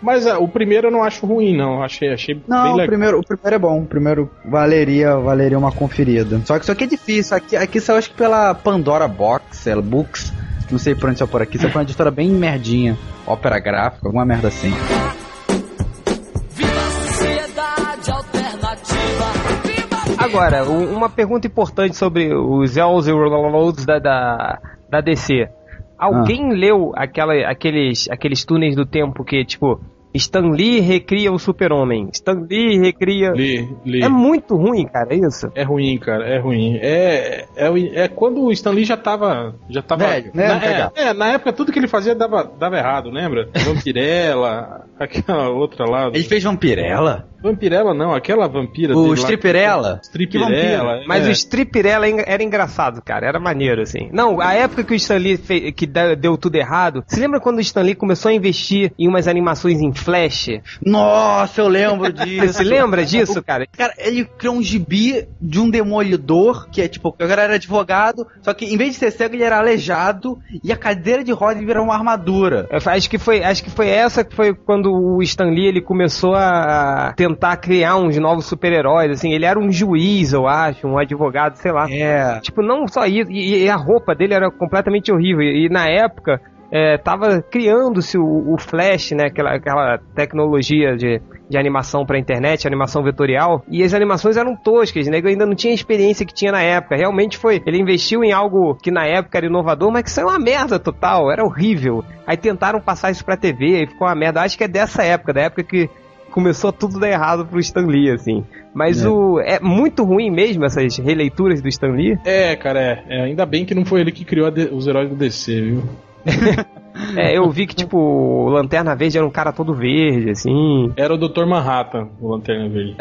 Mas o primeiro eu não acho ruim, não. Achei não, bem legal. O primeiro é bom. O primeiro valeria uma conferida. Só que isso aqui é difícil. Aqui saiu, acho que pela Pandora Box, Books. Não sei por onde saiu por aqui. Saiu por uma editora bem merdinha. Ópera gráfica, alguma merda assim. Agora, uma pergunta importante sobre os Elves e Rollouts da DC. Alguém leu aqueles túneis do tempo que, tipo, Stan Lee recria o Super-Homem. Stan Lee recria... Lee. É muito ruim, cara, isso? É ruim, cara, é ruim. É quando o Stan Lee já tava velho, né? Na época tudo que ele fazia dava errado, lembra? Vampirella, aquela outra lá... Ele fez Vampirella? Vampirella não, aquela vampira... O Stripirella? Stripirella. Mas o Stripirella era engraçado, cara, era maneiro, assim. Não, a época que o Stan Lee que deu tudo errado... Você lembra quando o Stan Lee começou a investir em umas animações em Flash? Nossa, eu lembro disso. Você lembra disso, cara? Cara, ele criou um gibi de um demolidor, que é tipo... O cara era advogado, só que em vez de ser cego, ele era aleijado, e a cadeira de rodas virou uma armadura. Acho que foi essa que foi quando o Stan Lee, ele começou a tentar criar uns novos super-heróis, assim. Ele era um juiz, eu acho, um advogado, sei lá. Tipo, não só isso. E a roupa dele era completamente horrível. E na época... tava criando-se o Flash, né, aquela tecnologia de animação pra internet, animação vetorial, e as animações eram toscas, né, eu ainda não tinha a experiência que tinha na época, realmente foi, ele investiu em algo que na época era inovador, mas que saiu uma merda total, era horrível, aí tentaram passar isso pra TV, aí ficou uma merda, acho que é dessa época, da época que começou tudo a dar errado pro Stan Lee, assim. Mas é muito ruim mesmo essas releituras do Stan Lee? Ainda bem que não foi ele que criou os heróis do DC, viu? Eu vi que, tipo, o Lanterna Verde era um cara todo verde, assim. Era o Dr. Manhattan, o Lanterna Verde.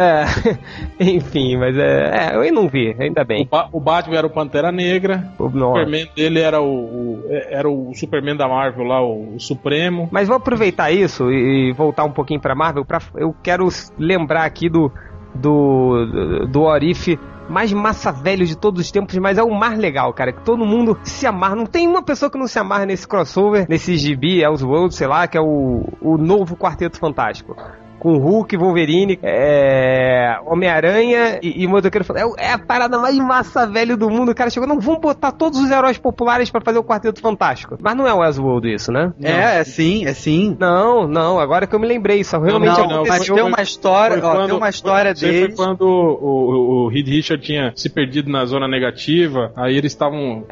Enfim, mas eu não vi, ainda bem. O Batman era o Pantera Negra. O Superman dele era o Superman da Marvel lá, o Supremo. Mas vou aproveitar isso e voltar um pouquinho pra Marvel. Eu quero lembrar aqui do What If mais massa velho de todos os tempos, mas é o mais legal, cara, que todo mundo se amarra. Não tem uma pessoa que não se amarra nesse crossover, nesse gibi, Elseworlds, sei lá, que é o novo Quarteto Fantástico. Com Hulk, Wolverine, Homem-Aranha e Motoqueiro Fantástico. É a parada mais massa velho do mundo. O cara chegou, não, vamos botar todos os heróis populares pra fazer o Quarteto Fantástico. Mas não é o Elseworlds isso, né? Não. É sim. Não, agora que eu me lembrei, só realmente não, mas tem uma história, foi quando o Reed Richards tinha se perdido na zona negativa, aí eles estavam...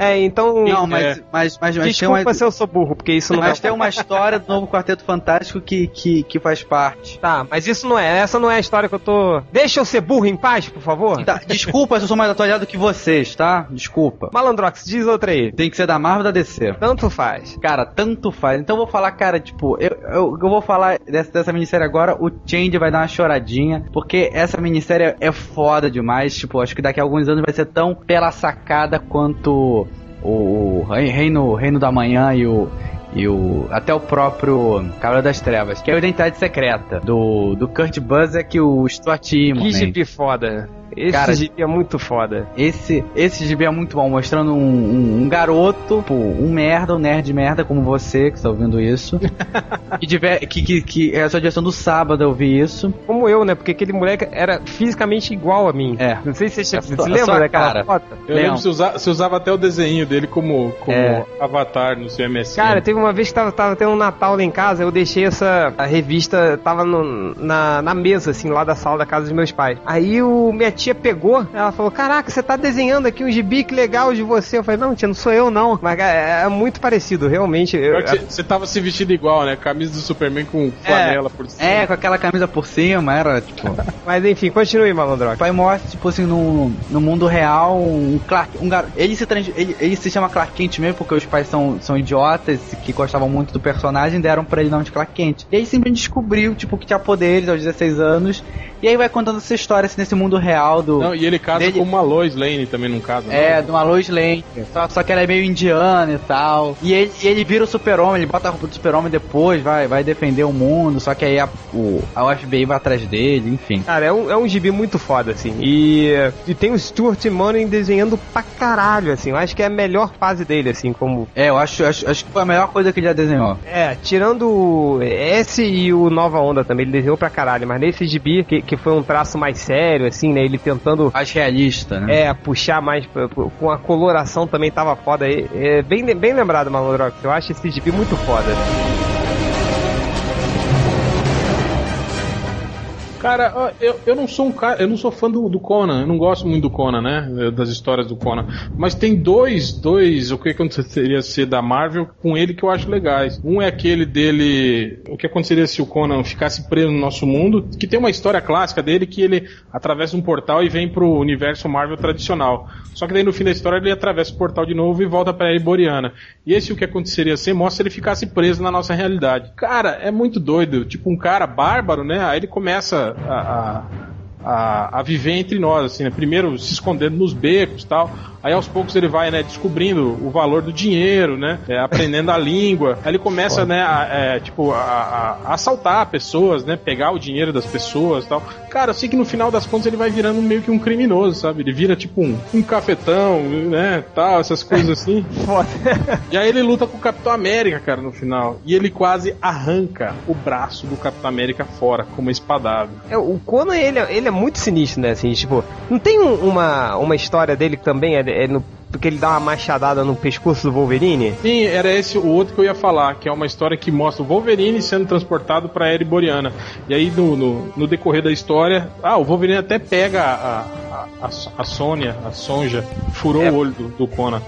Desculpa se eu sou burro, porque isso não é... Mas tem uma história do novo Quarteto Fantástico que faz parte. Tá, mas essa não é a história que eu tô... Deixa eu ser burro em paz, por favor. Tá, desculpa se eu sou mais atualizado que vocês, tá? Desculpa. Malandrox, diz outra aí. Tem que ser da Marvel ou da DC? Tanto faz. Cara, tanto faz. Então eu vou falar, cara, tipo... Eu vou falar dessa minissérie agora, o Change vai dar uma choradinha, porque essa minissérie é foda demais, tipo, acho que daqui a alguns anos vai ser tão pela sacada quanto o Reino da Manhã e o até o próprio Cabra das Trevas, que é a Identidade Secreta do Kurt Busiek e o Stuart Immonen. Que gibi foda. Esse gibi é muito foda. Esse gibi é muito bom, mostrando um garoto, tipo, um nerd merda como você, que está ouvindo isso. que é a sua direção do sábado, eu vi isso. Como eu, né? Porque aquele moleque era fisicamente igual a mim. É. Não sei se você lembra daquela foto. Eu lembro, se usava até o desenho dele como avatar no seu MSN. Cara, teve uma vez que tava tendo um Natal lá em casa, eu deixei a revista, tava na mesa, assim, lá da sala da casa dos meus pais. Aí minha tia pegou, ela falou, caraca, você tá desenhando aqui um gibi, que legal de você. Eu falei, não, tia, não sou eu não, mas é muito parecido, realmente. Você tava se vestindo igual, né? Camisa do Superman com flanela por cima. É, com aquela camisa por cima, era tipo... Mas enfim, continue, Malandrox. O pai mostra, tipo assim, no mundo real, um Clark, um garoto, ele se chama Clark Kent mesmo, porque os pais são idiotas, que gostavam muito do personagem, deram pra ele nome de Clark Kent. E aí sempre descobriu, tipo, que tinha poderes aos 16 anos, e aí vai contando essa história, assim, nesse mundo real do... Não, e ele casa com uma Lois Lane também, não casa? É, de uma Lois Lane, só que ela é meio indiana e tal. E ele vira o Super-Homem, ele bota a roupa do Super-Homem depois, vai defender o mundo, só que aí a FBI vai atrás dele, enfim. Cara, é um gibi muito foda, assim, e tem o Stuart Immonen desenhando pra caralho, assim, eu acho que é a melhor fase dele, assim, como... É, eu acho que foi a melhor coisa que ele já desenhou. É, tirando esse e o Nova Onda também, ele desenhou pra caralho, mas nesse gibi, que foi um traço mais sério, assim, né, ele tentando... Mais realista, né? É, puxar mais, com a coloração também tava foda aí. É, bem lembrado, Malandrox, eu acho esse gibi muito foda. Cara, eu não sou um cara, eu não sou fã do Conan, eu não gosto muito do Conan, né? Das histórias do Conan. Mas tem dois, o que aconteceria se da Marvel com ele que eu acho legais. Um é aquele dele, o que aconteceria se o Conan ficasse preso no nosso mundo, que tem uma história clássica dele que ele atravessa um portal e vem pro universo Marvel tradicional. Só que daí no fim da história ele atravessa o portal de novo e volta pra Ereboriana. E esse o que aconteceria se mostra se ele ficasse preso na nossa realidade. Cara, é muito doido, tipo um cara bárbaro, né? Aí ele começa a viver entre nós, assim, né? Primeiro se escondendo nos becos e tal. Aí aos poucos ele vai, né, descobrindo o valor do dinheiro, né, aprendendo a língua. Aí ele começa, né, a assaltar pessoas, né, pegar o dinheiro das pessoas e tal. Cara, eu sei que no final das contas ele vai virando meio que um criminoso, sabe? Ele vira tipo um cafetão, né, tal, essas coisas assim. E aí ele luta com o Capitão América, cara, no final. E ele quase arranca o braço do Capitão América fora, com uma espadada. O Conan, ele é muito sinistro, né, assim, tipo... Não tem uma história dele que também porque ele dá uma machadada no pescoço do Wolverine? Sim, era esse o outro que eu ia falar, que é uma história que mostra o Wolverine sendo transportado pra Ereboriana. E aí no decorrer da história, o Wolverine até pega a Sônia, a Sonja, furou o olho do Conan.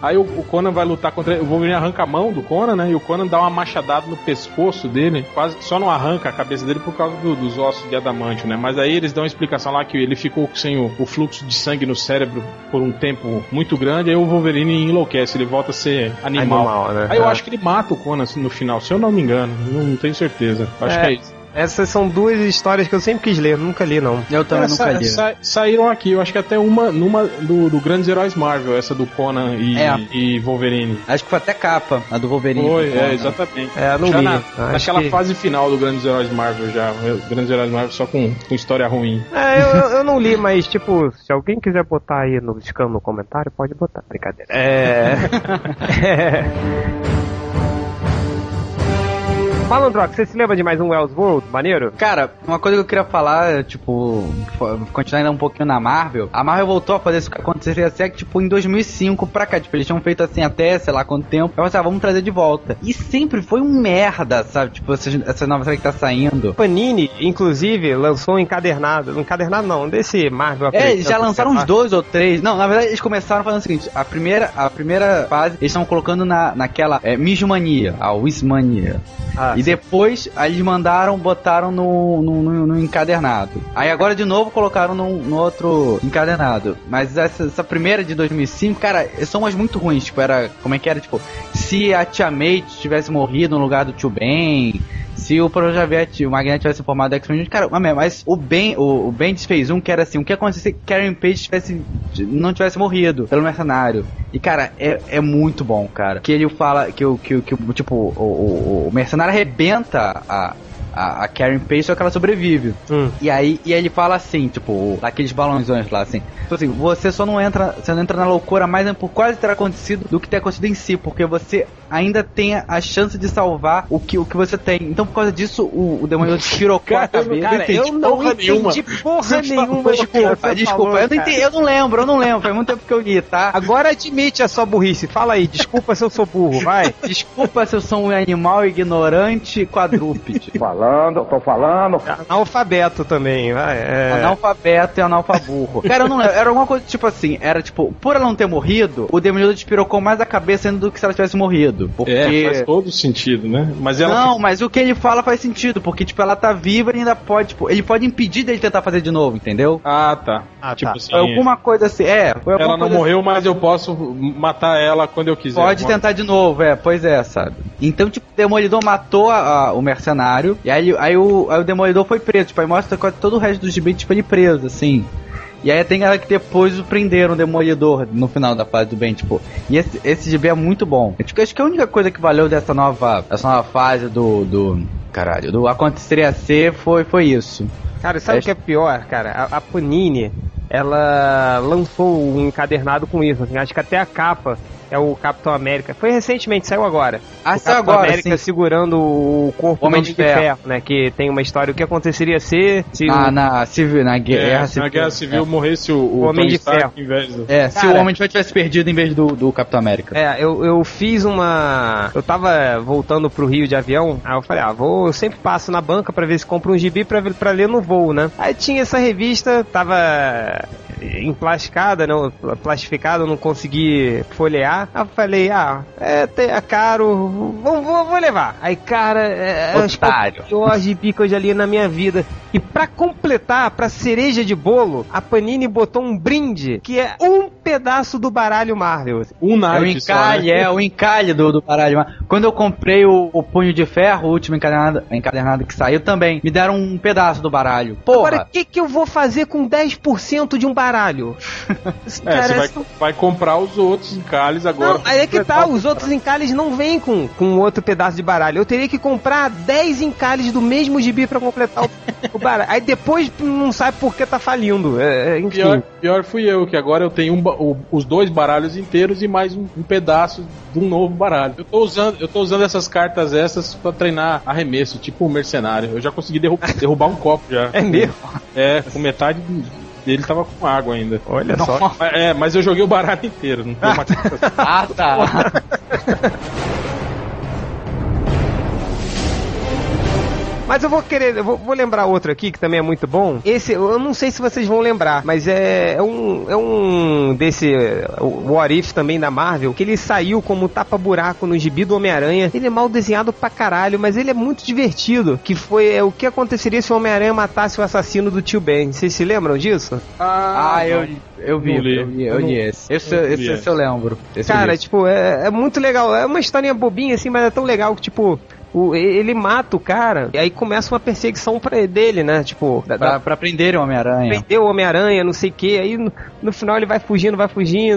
Aí o Conan vai lutar contra ele, o Wolverine arranca a mão do Conan, né? E o Conan dá uma machadada no pescoço dele, quase só não arranca a cabeça dele por causa dos ossos de adamante, né? Mas aí eles dão uma explicação lá que ele ficou sem o fluxo de sangue no cérebro por um tempo muito grande, aí o Wolverine enlouquece, ele volta a ser animal. Né? Aí eu acho que ele mata o Conan no final, se eu não me engano, não tenho certeza. Acho que é isso. Essas são duas histórias que eu sempre quis ler, nunca li, não. Eu também nunca li. Saíram aqui, eu acho que até uma do Grandes Heróis Marvel, essa do Conan e Wolverine. Acho que foi até capa, a do Wolverine. Foi, do exatamente. É, não já li. Naquela fase final do Grandes Heróis Marvel já. Grandes Heróis Marvel só com história ruim. É, eu não li, mas tipo, se alguém quiser botar aí no scan no comentário, pode botar. Brincadeira. Malandrox, você se lembra de mais um Wells World, maneiro? Cara, uma coisa que eu queria falar, tipo, continuar ainda um pouquinho na Marvel. A Marvel voltou a fazer isso que aconteceria até, tipo, em 2005 pra cá. Tipo, eles tinham feito assim até, sei lá, quanto tempo. Eu pensei, vamos trazer de volta. E sempre foi um merda, sabe? Tipo, essa nova série que tá saindo. Panini, inclusive, lançou um encadernado. Encadernado não, desse Marvel. É, já lançaram uns 2 ou 3. Não, na verdade, eles começaram fazendo o seguinte. A primeira fase, eles estão colocando naquela Mijumania, a Wismania. Ah. E depois, aí eles botaram no encadernado. Aí agora, de novo, colocaram no outro encadernado. Mas essa primeira de 2005, cara, são umas muito ruins. Tipo, era... Como é que era? Tipo, se a Tia May tivesse morrido no lugar do Tio Ben... Se o Projavete, o Magneto tivesse formado X-Men, cara, mas o Ben fez um que era assim, o que aconteceu se Karen Page não tivesse morrido pelo mercenário. E cara, é muito bom, cara. Que ele fala que tipo, o mercenário arrebenta a Karen Page, só que ela sobrevive. E aí ele fala assim, tipo, aqueles balãozões lá, assim. Então, assim, você não entra na loucura mais por quase ter acontecido do que ter acontecido em si, porque você ainda tem a chance de salvar o que você tem. Então, por causa disso, o Demolidor pirocou a cabeça. Cara, eu não entendi porra nenhuma. Desculpa, eu não lembro. Faz muito tempo que eu li, tá? Agora admite a sua burrice. Fala aí, desculpa se eu sou burro, vai. Desculpa se eu sou um animal ignorante quadrúpede. Tô falando. Analfabeto também, vai. Analfabeto e analfaburro. Cara, eu não lembro. Era alguma coisa tipo assim, era tipo, por ela não ter morrido, o Demolidor despirocou mais a cabeça ainda do que se ela tivesse morrido. Porque... faz todo sentido, né? Mas ela mas o que ele fala faz sentido, porque tipo, ela tá viva e ainda pode, tipo, ele pode impedir dele tentar fazer de novo, entendeu? Ah, tá. Tipo assim. Foi alguma coisa assim, ela não morreu, assim, mas eu posso matar ela quando eu quiser. Pode tentar de novo, pois é, sabe? Então, tipo, o Demolidor matou o mercenário. E aí o Demolidor foi preso, tipo, aí mostra todo o resto dos gibites, tipo, ele preso, assim. E aí tem ela que depois prenderam o Demolidor no final da fase do Ben, tipo... E esse GB é muito bom. Eu acho que a única coisa que valeu dessa nova fase do Aconteceria Ser foi isso. Cara, sabe o que é pior, cara? A Panini, ela lançou um encadernado com isso, assim, acho que até a capa... É o Capitão América. Foi recentemente, saiu agora. Ah, saiu agora, Capitão América, sim. Segurando o corpo do Homem de Ferro, né? Que tem uma história, o que aconteceria se... Na Guerra Civil morresse o Homem de Ferro. Em vez do... se o Homem de Ferro tivesse perdido em vez do Capitão América. Eu fiz uma... Eu tava voltando pro Rio de avião, aí eu falei, eu sempre passo na banca pra ver se compro um gibi pra ler no voo, né? Aí tinha essa revista, tava... plastificada, eu não consegui folhear. Aí eu falei, é caro, vou levar. Aí, cara, acho que é o pior gibi que eu já li na minha vida. E pra completar, pra cereja de bolo, a Panini botou um brinde, que é um pedaço do baralho Marvel. O encalhe do baralho Marvel. Quando eu comprei o Punho de Ferro, o último encadernado que saiu também, me deram um pedaço do baralho. Porra. Agora, o que eu vou fazer com 10% de um baralho? Cara, vai comprar os outros encalhes agora. Não, aí é que tá, os outros encalhes não vêm com outro pedaço de baralho. Eu teria que comprar 10 encalhes do mesmo gibi pra completar o baralho. Aí depois não sabe por que tá falindo. Enfim. Pior fui eu, que agora eu tenho os 2 baralhos inteiros e mais um pedaço de um novo baralho. Eu tô usando essas cartas essas pra treinar arremesso, tipo um mercenário. Eu já consegui derrubar um copo já. É mesmo? É, com metade... Ele tava com água ainda. Olha só. Mas eu joguei o barato inteiro. Não foi uma coisa. Ah, tá. Mas eu vou lembrar outro aqui, que também é muito bom. Esse, eu não sei se vocês vão lembrar, mas é um desse What If também da Marvel, que ele saiu como tapa-buraco no gibi do Homem-Aranha. Ele é mal desenhado pra caralho, mas ele é muito divertido, que foi o que aconteceria se o Homem-Aranha matasse o assassino do Tio Ben. Vocês se lembram disso? Eu vi esse. Esse eu lembro. Cara, tipo, é muito legal. É uma historinha bobinha, assim, mas é tão legal que, tipo... ele mata o cara, e aí começa uma perseguição dele, né? Tipo, pra prender o Homem-Aranha. Prender o Homem-Aranha, não sei o que. Aí no final ele vai fugindo.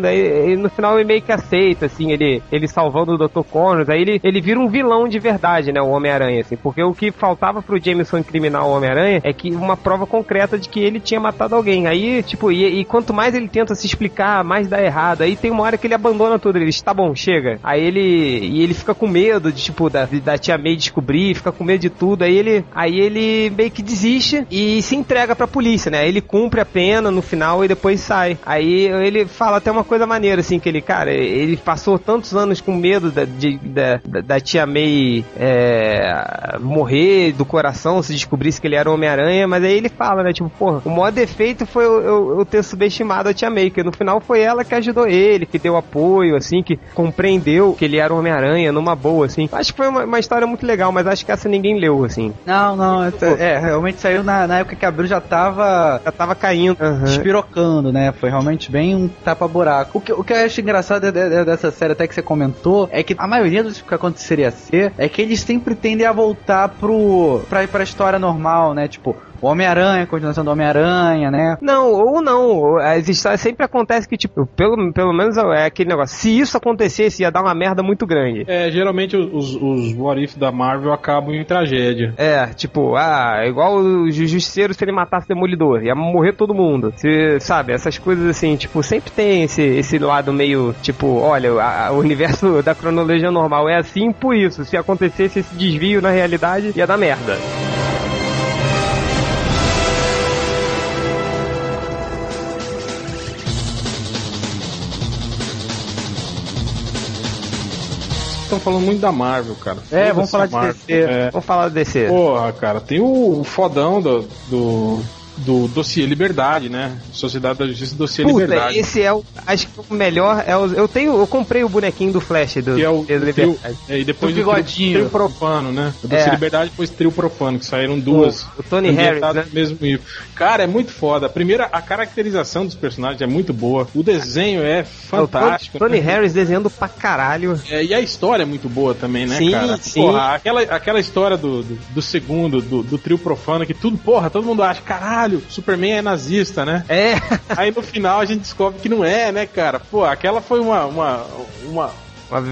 Aí no final ele meio que aceita, assim, ele salvando o Dr. Connors. Aí ele vira um vilão de verdade, né? O Homem-Aranha, assim. Porque o que faltava pro Jameson incriminar o Homem-Aranha é que uma prova concreta de que ele tinha matado alguém. Aí, tipo, e quanto mais ele tenta se explicar, mais dá errado. Aí tem uma hora que ele abandona tudo. Ele diz, tá bom, chega. Aí ele fica com medo de, tipo, da Tia May descobrir, fica com medo de tudo. Aí ele meio que desiste e se entrega pra polícia, né? Ele cumpre a pena no final e depois sai. Aí ele fala até uma coisa maneira, assim, que ele, cara, ele passou tantos anos com medo da Tia May morrer do coração se descobrisse que ele era o Homem-Aranha, mas aí ele fala, né? Tipo, porra, o maior defeito foi eu ter subestimado a Tia May, que no final foi ela que ajudou ele, que deu apoio, assim, que compreendeu que ele era o Homem-Aranha numa boa, assim. Acho que foi uma história muito legal, mas acho que essa ninguém leu, assim. Não, realmente saiu na época que abriu, já tava caindo, despirocando, né? Foi realmente bem um tapa-buraco. O que eu acho engraçado dessa série, até que você comentou, é que a maioria dos que aconteceria ser, é que eles sempre tendem a voltar pra história normal, né? Tipo, o Homem-Aranha, a continuação do Homem-Aranha, né? Não, ou não. As histórias sempre acontecem que, tipo, pelo menos é aquele negócio. Se isso acontecesse, ia dar uma merda muito grande. É, geralmente os what if da Marvel acabam em tragédia. É, tipo, igual o Justiceiro se ele matasse o Demolidor. Ia morrer todo mundo. Se, sabe, essas coisas assim, tipo, sempre tem esse lado meio, tipo, olha, o universo da cronologia normal é assim por isso. Se acontecesse esse desvio na realidade, ia dar merda. Estão falando muito da Marvel, cara. É, vamos falar de DC. É. Vamos falar de DC. Porra, cara, tem o fodão do dossiê Liberdade, né? Sociedade da Justiça, dossiê Liberdade. Esse é o... Acho que o melhor é o... Eu comprei o bonequinho do Flash que é o Liberdade. E depois do trio profano, né? O dossiê Liberdade, depois trio profano, que saíram duas. O Tony Harris, né? Mesmo nível. Cara, é muito foda. Primeiro, a caracterização dos personagens é muito boa. O desenho é fantástico. O Tony Harris desenhando pra caralho. É, e a história é muito boa também, né, sim, cara? Sim, porra, aquela história do segundo, do trio profano, que tudo, porra, todo mundo acha, caralho, Superman é nazista, né? É. Aí no final a gente descobre que não é, né, cara? Pô, aquela foi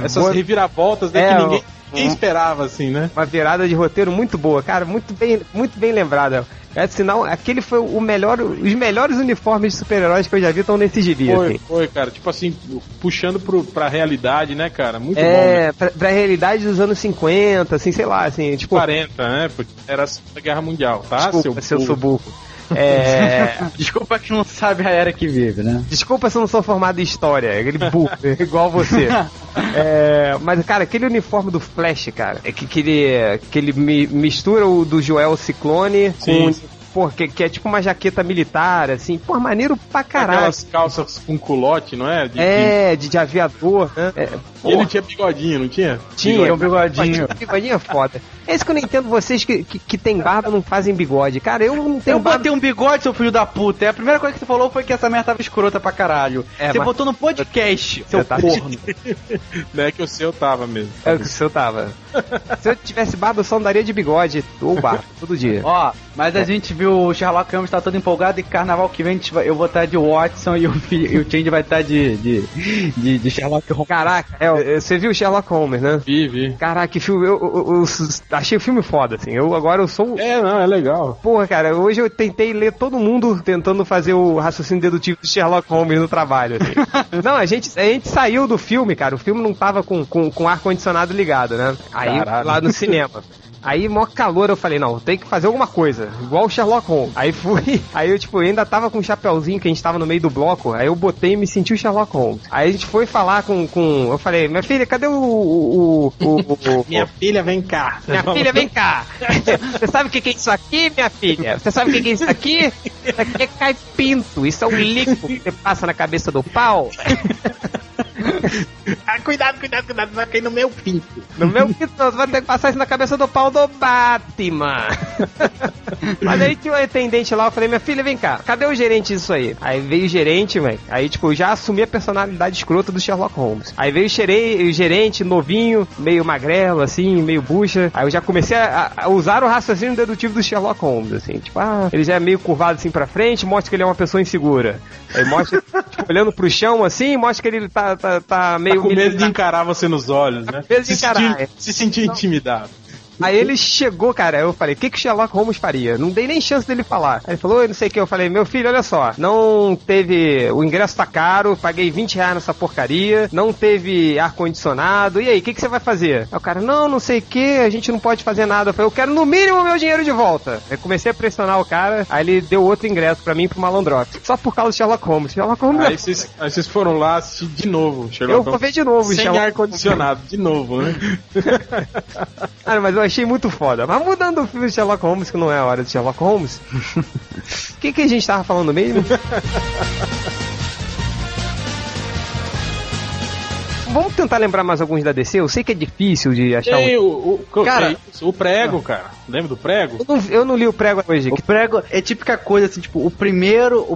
essas reviravoltas, né, que ninguém esperava, assim, né? Uma virada de roteiro muito boa, cara, muito bem lembrada. É sinal, aquele foi os melhores uniformes de super-heróis que eu já vi estão nesse gibi. Foi, cara, tipo assim, puxando pra realidade, né, cara? Muito bom. Né? Pra realidade dos anos 50, assim, sei lá, assim, tipo... 40, né? Porque era a Segunda Guerra Mundial, tá? Desculpa, seu subuco. Desculpa que não sabe a era que vive, né? Desculpa se eu não sou formado em história, aquele burro, igual você. Mas, cara, aquele uniforme do Flash, cara, é que ele mistura o do Joel Ciclone com... Porra, que é tipo uma jaqueta militar, assim. Porra, maneiro pra caralho. Aquelas calças com culote, não é? De aviador. Né? Ele tinha bigodinho, não tinha? Tinha, um bigodinho. Bigodinho é foda. É isso que eu não entendo, vocês que tem barba não fazem bigode. Cara, eu não tenho barba. Eu botei um bigode, seu filho da puta. A primeira coisa que você falou foi que essa merda tava escrota pra caralho. Você botou no podcast, seu porno. Não é que o seu tava mesmo. É que o seu tava. Se eu tivesse barba, eu só andaria de bigode ou barba, todo dia. Ó, mas a gente viu o Sherlock Holmes tá todo empolgado e carnaval que vem eu vou estar de Watson e o Change vai estar de Sherlock Holmes. Caraca, você viu o Sherlock Holmes, né? Vi. Caraca, que filme... Eu achei o filme foda, assim. Agora eu sou... É legal. Porra, cara, hoje eu tentei ler todo mundo tentando fazer o raciocínio dedutivo de Sherlock Holmes no trabalho, assim. Não, a gente saiu do filme, cara. O filme não tava com ar-condicionado ligado, né? Aí, caralho. Lá no cinema. Aí, mó calor, eu falei, não, tem que fazer alguma coisa, igual o Sherlock Holmes. Aí eu, tipo, ainda tava com um chapeuzinho que a gente tava no meio do bloco, aí eu botei e me senti o Sherlock Holmes. Aí a gente foi falar com... Eu falei, minha filha, cadê o minha filha, vem cá. Minha filha, vem cá. Você sabe o que é isso aqui, minha filha? Você sabe o que é isso aqui? Isso aqui é caipinto, isso é um líquido que você passa na cabeça do pau. Ah, cuidado, vai cair no meu pinto. No meu pinto, você vai ter que passar isso na cabeça do pau do Batman. Mas aí tinha um atendente lá, eu falei, minha filha, vem cá, cadê o gerente disso aí? Aí veio o gerente, mãe, aí tipo, eu já assumi a personalidade escrota do Sherlock Holmes. Aí veio o gerente novinho, meio magrelo, assim, meio bucha. Aí eu já comecei a usar o raciocínio dedutivo do Sherlock Holmes, assim, tipo, ah, ele já é meio curvado assim pra frente, mostra que ele é uma pessoa insegura. Aí mostra, tipo, olhando pro chão, assim, mostra que ele tá meio... Tá com medo de encarar você nos olhos, né? Com medo de encarar. Se sentir intimidado. Aí ele chegou, cara, eu falei, o que o Sherlock Holmes faria? Não dei nem chance dele falar. Aí ele falou, eu não sei o que, eu falei, meu filho, olha só, não teve, o ingresso tá caro, paguei R$20 nessa porcaria, não teve ar-condicionado, e aí, o que você vai fazer? Aí o cara, não sei o que, a gente não pode fazer nada. Eu falei, eu quero no mínimo o meu dinheiro de volta. Aí comecei a pressionar o cara, aí ele deu outro ingresso pra mim e pro Malandrox, só por causa do Sherlock Holmes. Sherlock Holmes. Aí vocês foram lá assistir de novo, Sherlock Holmes. Eu vou ver de novo, sem ar-condicionado, de novo, né? Cara, mas eu achei muito foda. Mas mudando o filme de Sherlock Holmes, que não é a hora de Sherlock Holmes, o que a gente tava falando mesmo? Vamos tentar lembrar mais alguns da DC? Eu sei que é difícil de achar. Tem cara, o prego, cara. Lembra do prego? Eu não li o prego hoje. O prego é típica coisa assim, tipo, o primeiro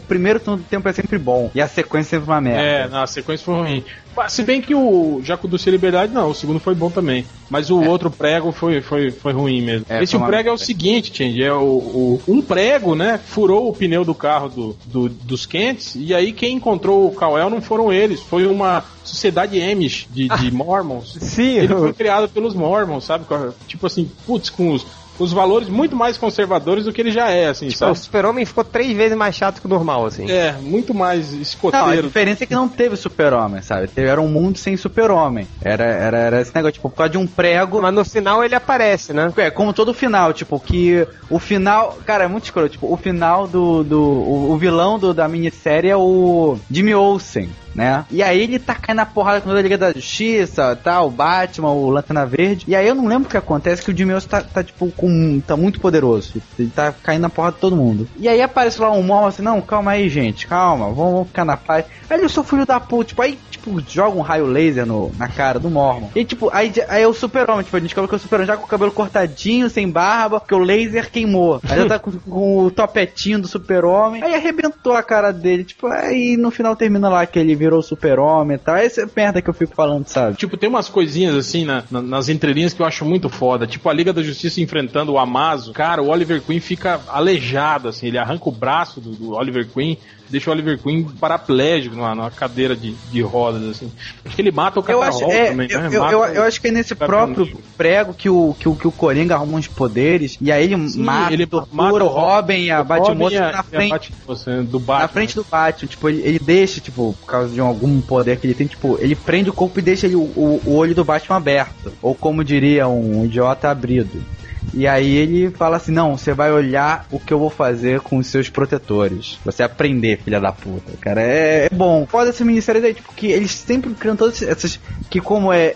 tempo é sempre bom. E a sequência é sempre uma merda. É, não, a sequência foi ruim. Se bem que o já conduzi a liberdade, não, o segundo foi bom também. Mas o outro prego foi ruim mesmo. Esse prego é o seguinte, Change, é um prego, né? Furou o pneu do carro dos Kents, e aí quem encontrou o Kal-El não foram eles, foi uma sociedade Amish de Mormons. Sim. Ele foi criado pelos Mormons, sabe? Tipo assim, putz, com os valores muito mais conservadores do que ele já é, assim, tipo, sabe? O Super-Homem ficou 3 vezes mais chato que o normal, assim. É, muito mais escoteiro. Não, a diferença é que não teve Super-Homem, sabe? Era um mundo sem Super-Homem. Era esse negócio, tipo, por causa de um prego... Mas no final ele aparece, né? É, como todo final, tipo, que o final... Cara, é muito escuro, tipo, o final o vilão da minissérie é o Jimmy Olsen, né? E aí ele tá caindo na porrada com a Liga da Justiça, tá? O Batman, o Lanterna Verde. E aí eu não lembro o que acontece, que o Jimmy Olsen tá tipo, tá muito poderoso. Ele tá caindo na porrada de todo mundo. E aí aparece lá um morro assim, não, calma aí, gente, calma, vamos ficar na paz. Aí eu sou filho da puta, tipo, aí... joga um raio laser na cara do Mormon. E tipo, aí é o Super-Homem, tipo, a gente colocou o Super-Homem já com o cabelo cortadinho, sem barba, porque o laser queimou. Aí já tá com o topetinho do Super-Homem. Aí arrebentou a cara dele, tipo, aí no final termina lá que ele virou Super-Homem e tal. Essa é merda que eu fico falando, sabe? Tipo, tem umas coisinhas assim nas entrelinhas que eu acho muito foda. Tipo, a Liga da Justiça enfrentando o Amazo. Cara, o Oliver Queen fica aleijado, assim, ele arranca o braço do Oliver Queen, deixa o Oliver Queen paraplégico numa cadeira de rodas, assim. Acho que ele mata o Catarol também, né? Eu acho que é nesse próprio prego que o Coringa arruma uns poderes, e aí ele mata o Robin e a Batmoça na frente do Batman. Tipo, ele deixa, tipo, por causa de algum poder que ele tem, tipo, ele prende o corpo e deixa o olho do Batman aberto. Ou como diria um idiota, abrido. E aí ele fala assim, não, você vai olhar o que eu vou fazer com os seus protetores. Você aprender, filha da puta. Cara, é bom. Foda essa minissérie daí, tipo, que eles sempre criam todas essas... Que como é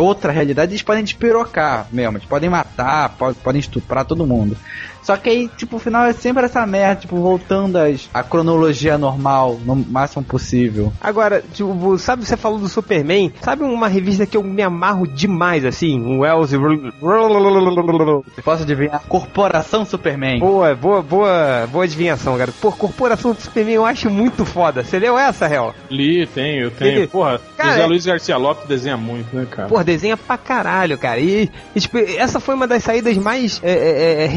outra realidade, eles podem despirocar mesmo. Eles podem matar, podem estuprar todo mundo. Só que aí, tipo, o final é sempre essa merda, tipo, voltando à cronologia normal, no máximo possível. Agora, tipo, sabe, você falou do Superman, sabe uma revista que eu me amarro demais, assim? Um Wells... Posso adivinhar? Corporação Superman. Boa adivinhação, cara. Pô, Corporação Superman eu acho muito foda. Você leu essa, Hel? Li, eu tenho. Porra, cara, José Luiz Garcia Lopes desenha muito, né, cara? Porra, desenha pra caralho, cara. E tipo, essa foi uma das saídas mais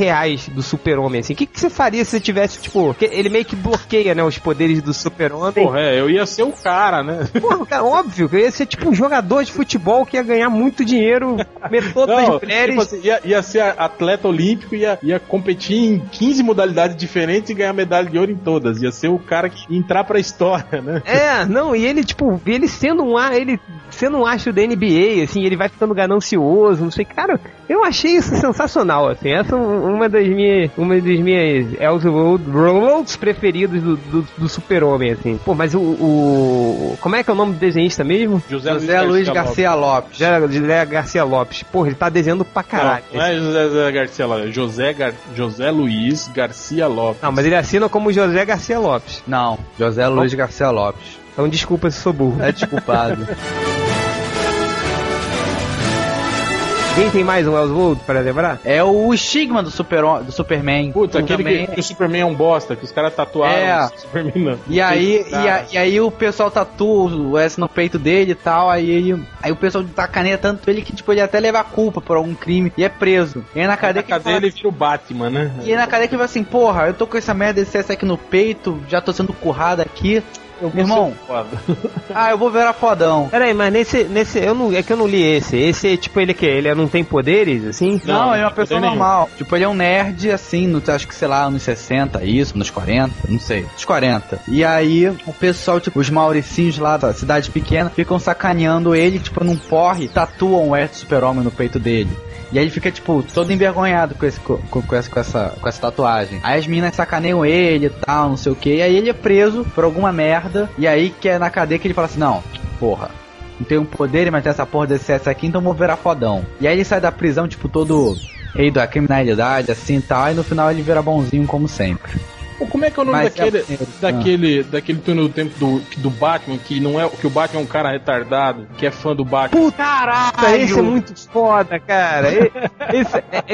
reais do Super-Homem, assim. O que você faria se você tivesse, tipo... Ele meio que bloqueia, né, os poderes do Super-Homem. Porra, eu ia ser o cara, né? Porra, cara, óbvio. Eu ia ser, tipo, um jogador de futebol que ia ganhar muito dinheiro, comer todas as mulheres... Tipo assim, ia ser atleta olímpico, ia competir em 15 modalidades diferentes e ganhar medalha de ouro em todas. Ia ser o cara que ia entrar pra história, né? É, não, e ele, tipo, ele sendo um astro da NBA, assim, ele vai ficando ganancioso, não sei, cara, eu achei isso sensacional, assim, essa é uma das minhas Elsa Worlds preferidas do Super-Homem, assim. Pô, mas como é que é o nome do desenhista mesmo? José Luiz Garcia Lopes. José Garcia Lopes. Porra, ele tá desenhando pra caralho. Não, não é José Garcia Lopes, José Luiz Garcia Lopes. Não, mas ele assina como José Garcia Lopes. Não, José Luiz Garcia Lopes. Então desculpa se sou burro. É desculpado. Quem tem mais um Elseworld pra lembrar? É o estigma do Superman. Puta, aquele também... que o Superman é um bosta, que os caras tatuaram o Superman não. E aí o pessoal tatua o S no peito dele e tal, aí o pessoal tacaneia tanto ele que tipo, ele até leva a culpa por algum crime e é preso. E aí na cadeia que fala... ele vira o Batman, né? E aí na cadeia que ele fala assim, porra, eu tô com essa merda desse S aqui no peito, já tô sendo currado aqui... Eu vou irmão, foda. Ah, eu vou virar fodão. Peraí, mas nesse eu não, é que eu não li esse. Esse, tipo, ele que ele não tem poderes, assim? Não, ele é uma pessoa normal. Nenhum. Tipo, ele é um nerd, assim, no, acho que, sei lá, nos 60, isso, nos 40, não sei. Nos 40. E aí, o pessoal, tipo, os mauricinhos lá da cidade pequena, ficam sacaneando ele, tipo, num porre, tatuam o Earth Super-Homem no peito dele. E aí ele fica, tipo, todo envergonhado com essa tatuagem. Aí as minas sacaneiam ele e tal, não sei o que. E aí ele é preso por alguma merda. E aí que é na cadeia que ele fala assim, não, porra, não tenho poder, mas tem essa porra desse S aqui, então vou virar fodão. E aí ele sai da prisão, tipo, todo rei da criminalidade, assim e tal. E no final ele vira bonzinho, como sempre. Pô, como é que é o nome daquele túnel do tempo do Batman, que não é que o Batman é um cara retardado, que é fã do Batman? Puta, caralho! Esse é muito foda, cara.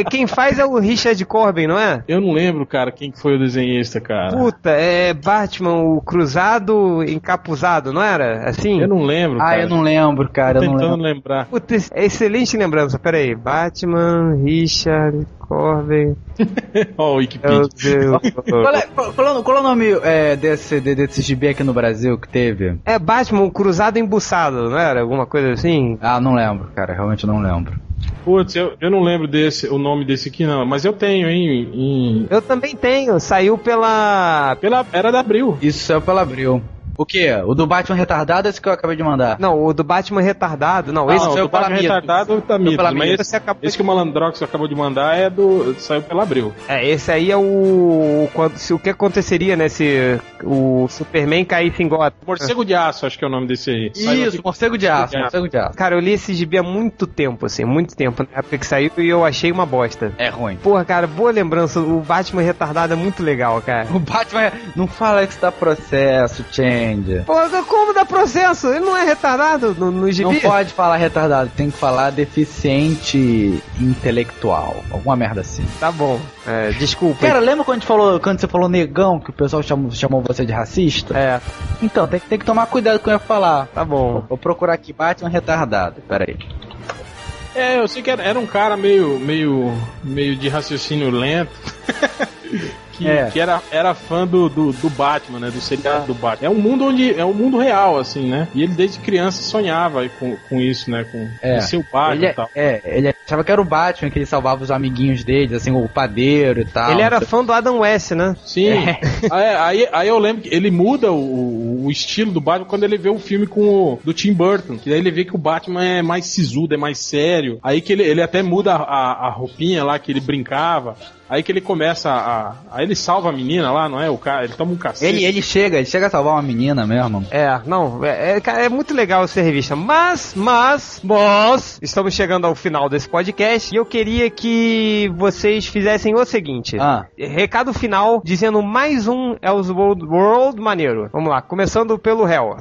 Quem faz é o Richard Corbin, não é? Eu não lembro, cara, quem foi o desenhista, cara. Puta, é Batman, o cruzado encapuzado, não era? Assim? Eu não lembro, cara. Ah, eu não lembro, cara. Tô tentando lembrar. Puta, excelente lembrança. Pera aí. Batman, Richard... Corbin. Ó, o Wikipedia. Qual é o nome desse gibi aqui no Brasil que teve? É Batman, Cruzado Embuçado, não era? Alguma coisa assim? Ah, não lembro, cara. Realmente não lembro. Putz, eu não lembro o nome desse aqui, não. Mas eu tenho, hein? Eu também tenho. Saiu pela era da Abril. Isso, saiu pela Abril. O que? O do Batman retardado é esse que eu acabei de mandar? Não, o do Batman retardado, não. Esse saiu pela Mito. O do Batman retardado tá Mito, mas esse que o Malandrox acabou de mandar saiu pela Abril. É, esse aí é o que aconteceria, né, se o Superman caísse em gota. Morcego de Aço, acho que é o nome desse aí. Isso, Morcego de Aço. Cara, eu li esse gibi há muito tempo, assim, muito tempo, na época que saiu, e eu achei uma bosta. É ruim. Porra, cara, boa lembrança, o Batman retardado é muito legal, cara. O Batman, não fala que isso dá processo, Change. Pô, como dá processo? Ele não é retardado no gibi? Não pode falar retardado, tem que falar deficiente intelectual. Alguma merda assim. Tá bom. É, desculpa. Cara, lembra quando você falou negão, que o pessoal chamou você de racista? É. Então, tem que tomar cuidado com o que eu ia falar. Tá bom. Vou procurar aqui, Batman retardado. Pera aí. É, eu sei que era um cara meio de raciocínio lento. Que era fã do Batman, né? Do seriado do Batman. É um mundo real, assim, né? E ele desde criança sonhava com isso, né? Com seu Batman e tal. É, ele achava que era o Batman, que ele salvava os amiguinhos dele, assim, o padeiro e tal. Ele era fã do Adam West, né? Sim. É. Aí eu lembro que ele muda o estilo do Batman quando ele vê o filme do Tim Burton. Que daí ele vê que o Batman é mais sisudo, é mais sério. Aí que ele até muda a roupinha lá que ele brincava. Aí que ele começa Aí ele salva a menina lá, não é? O cara, ele toma um cacete. Ele chega a salvar uma menina mesmo. É, não, é muito legal essa revista. Mas, estamos chegando ao final desse podcast e eu queria que vocês fizessem o seguinte. Recado final, dizendo mais um Elseworld World maneiro. Vamos lá, começando pelo Hell.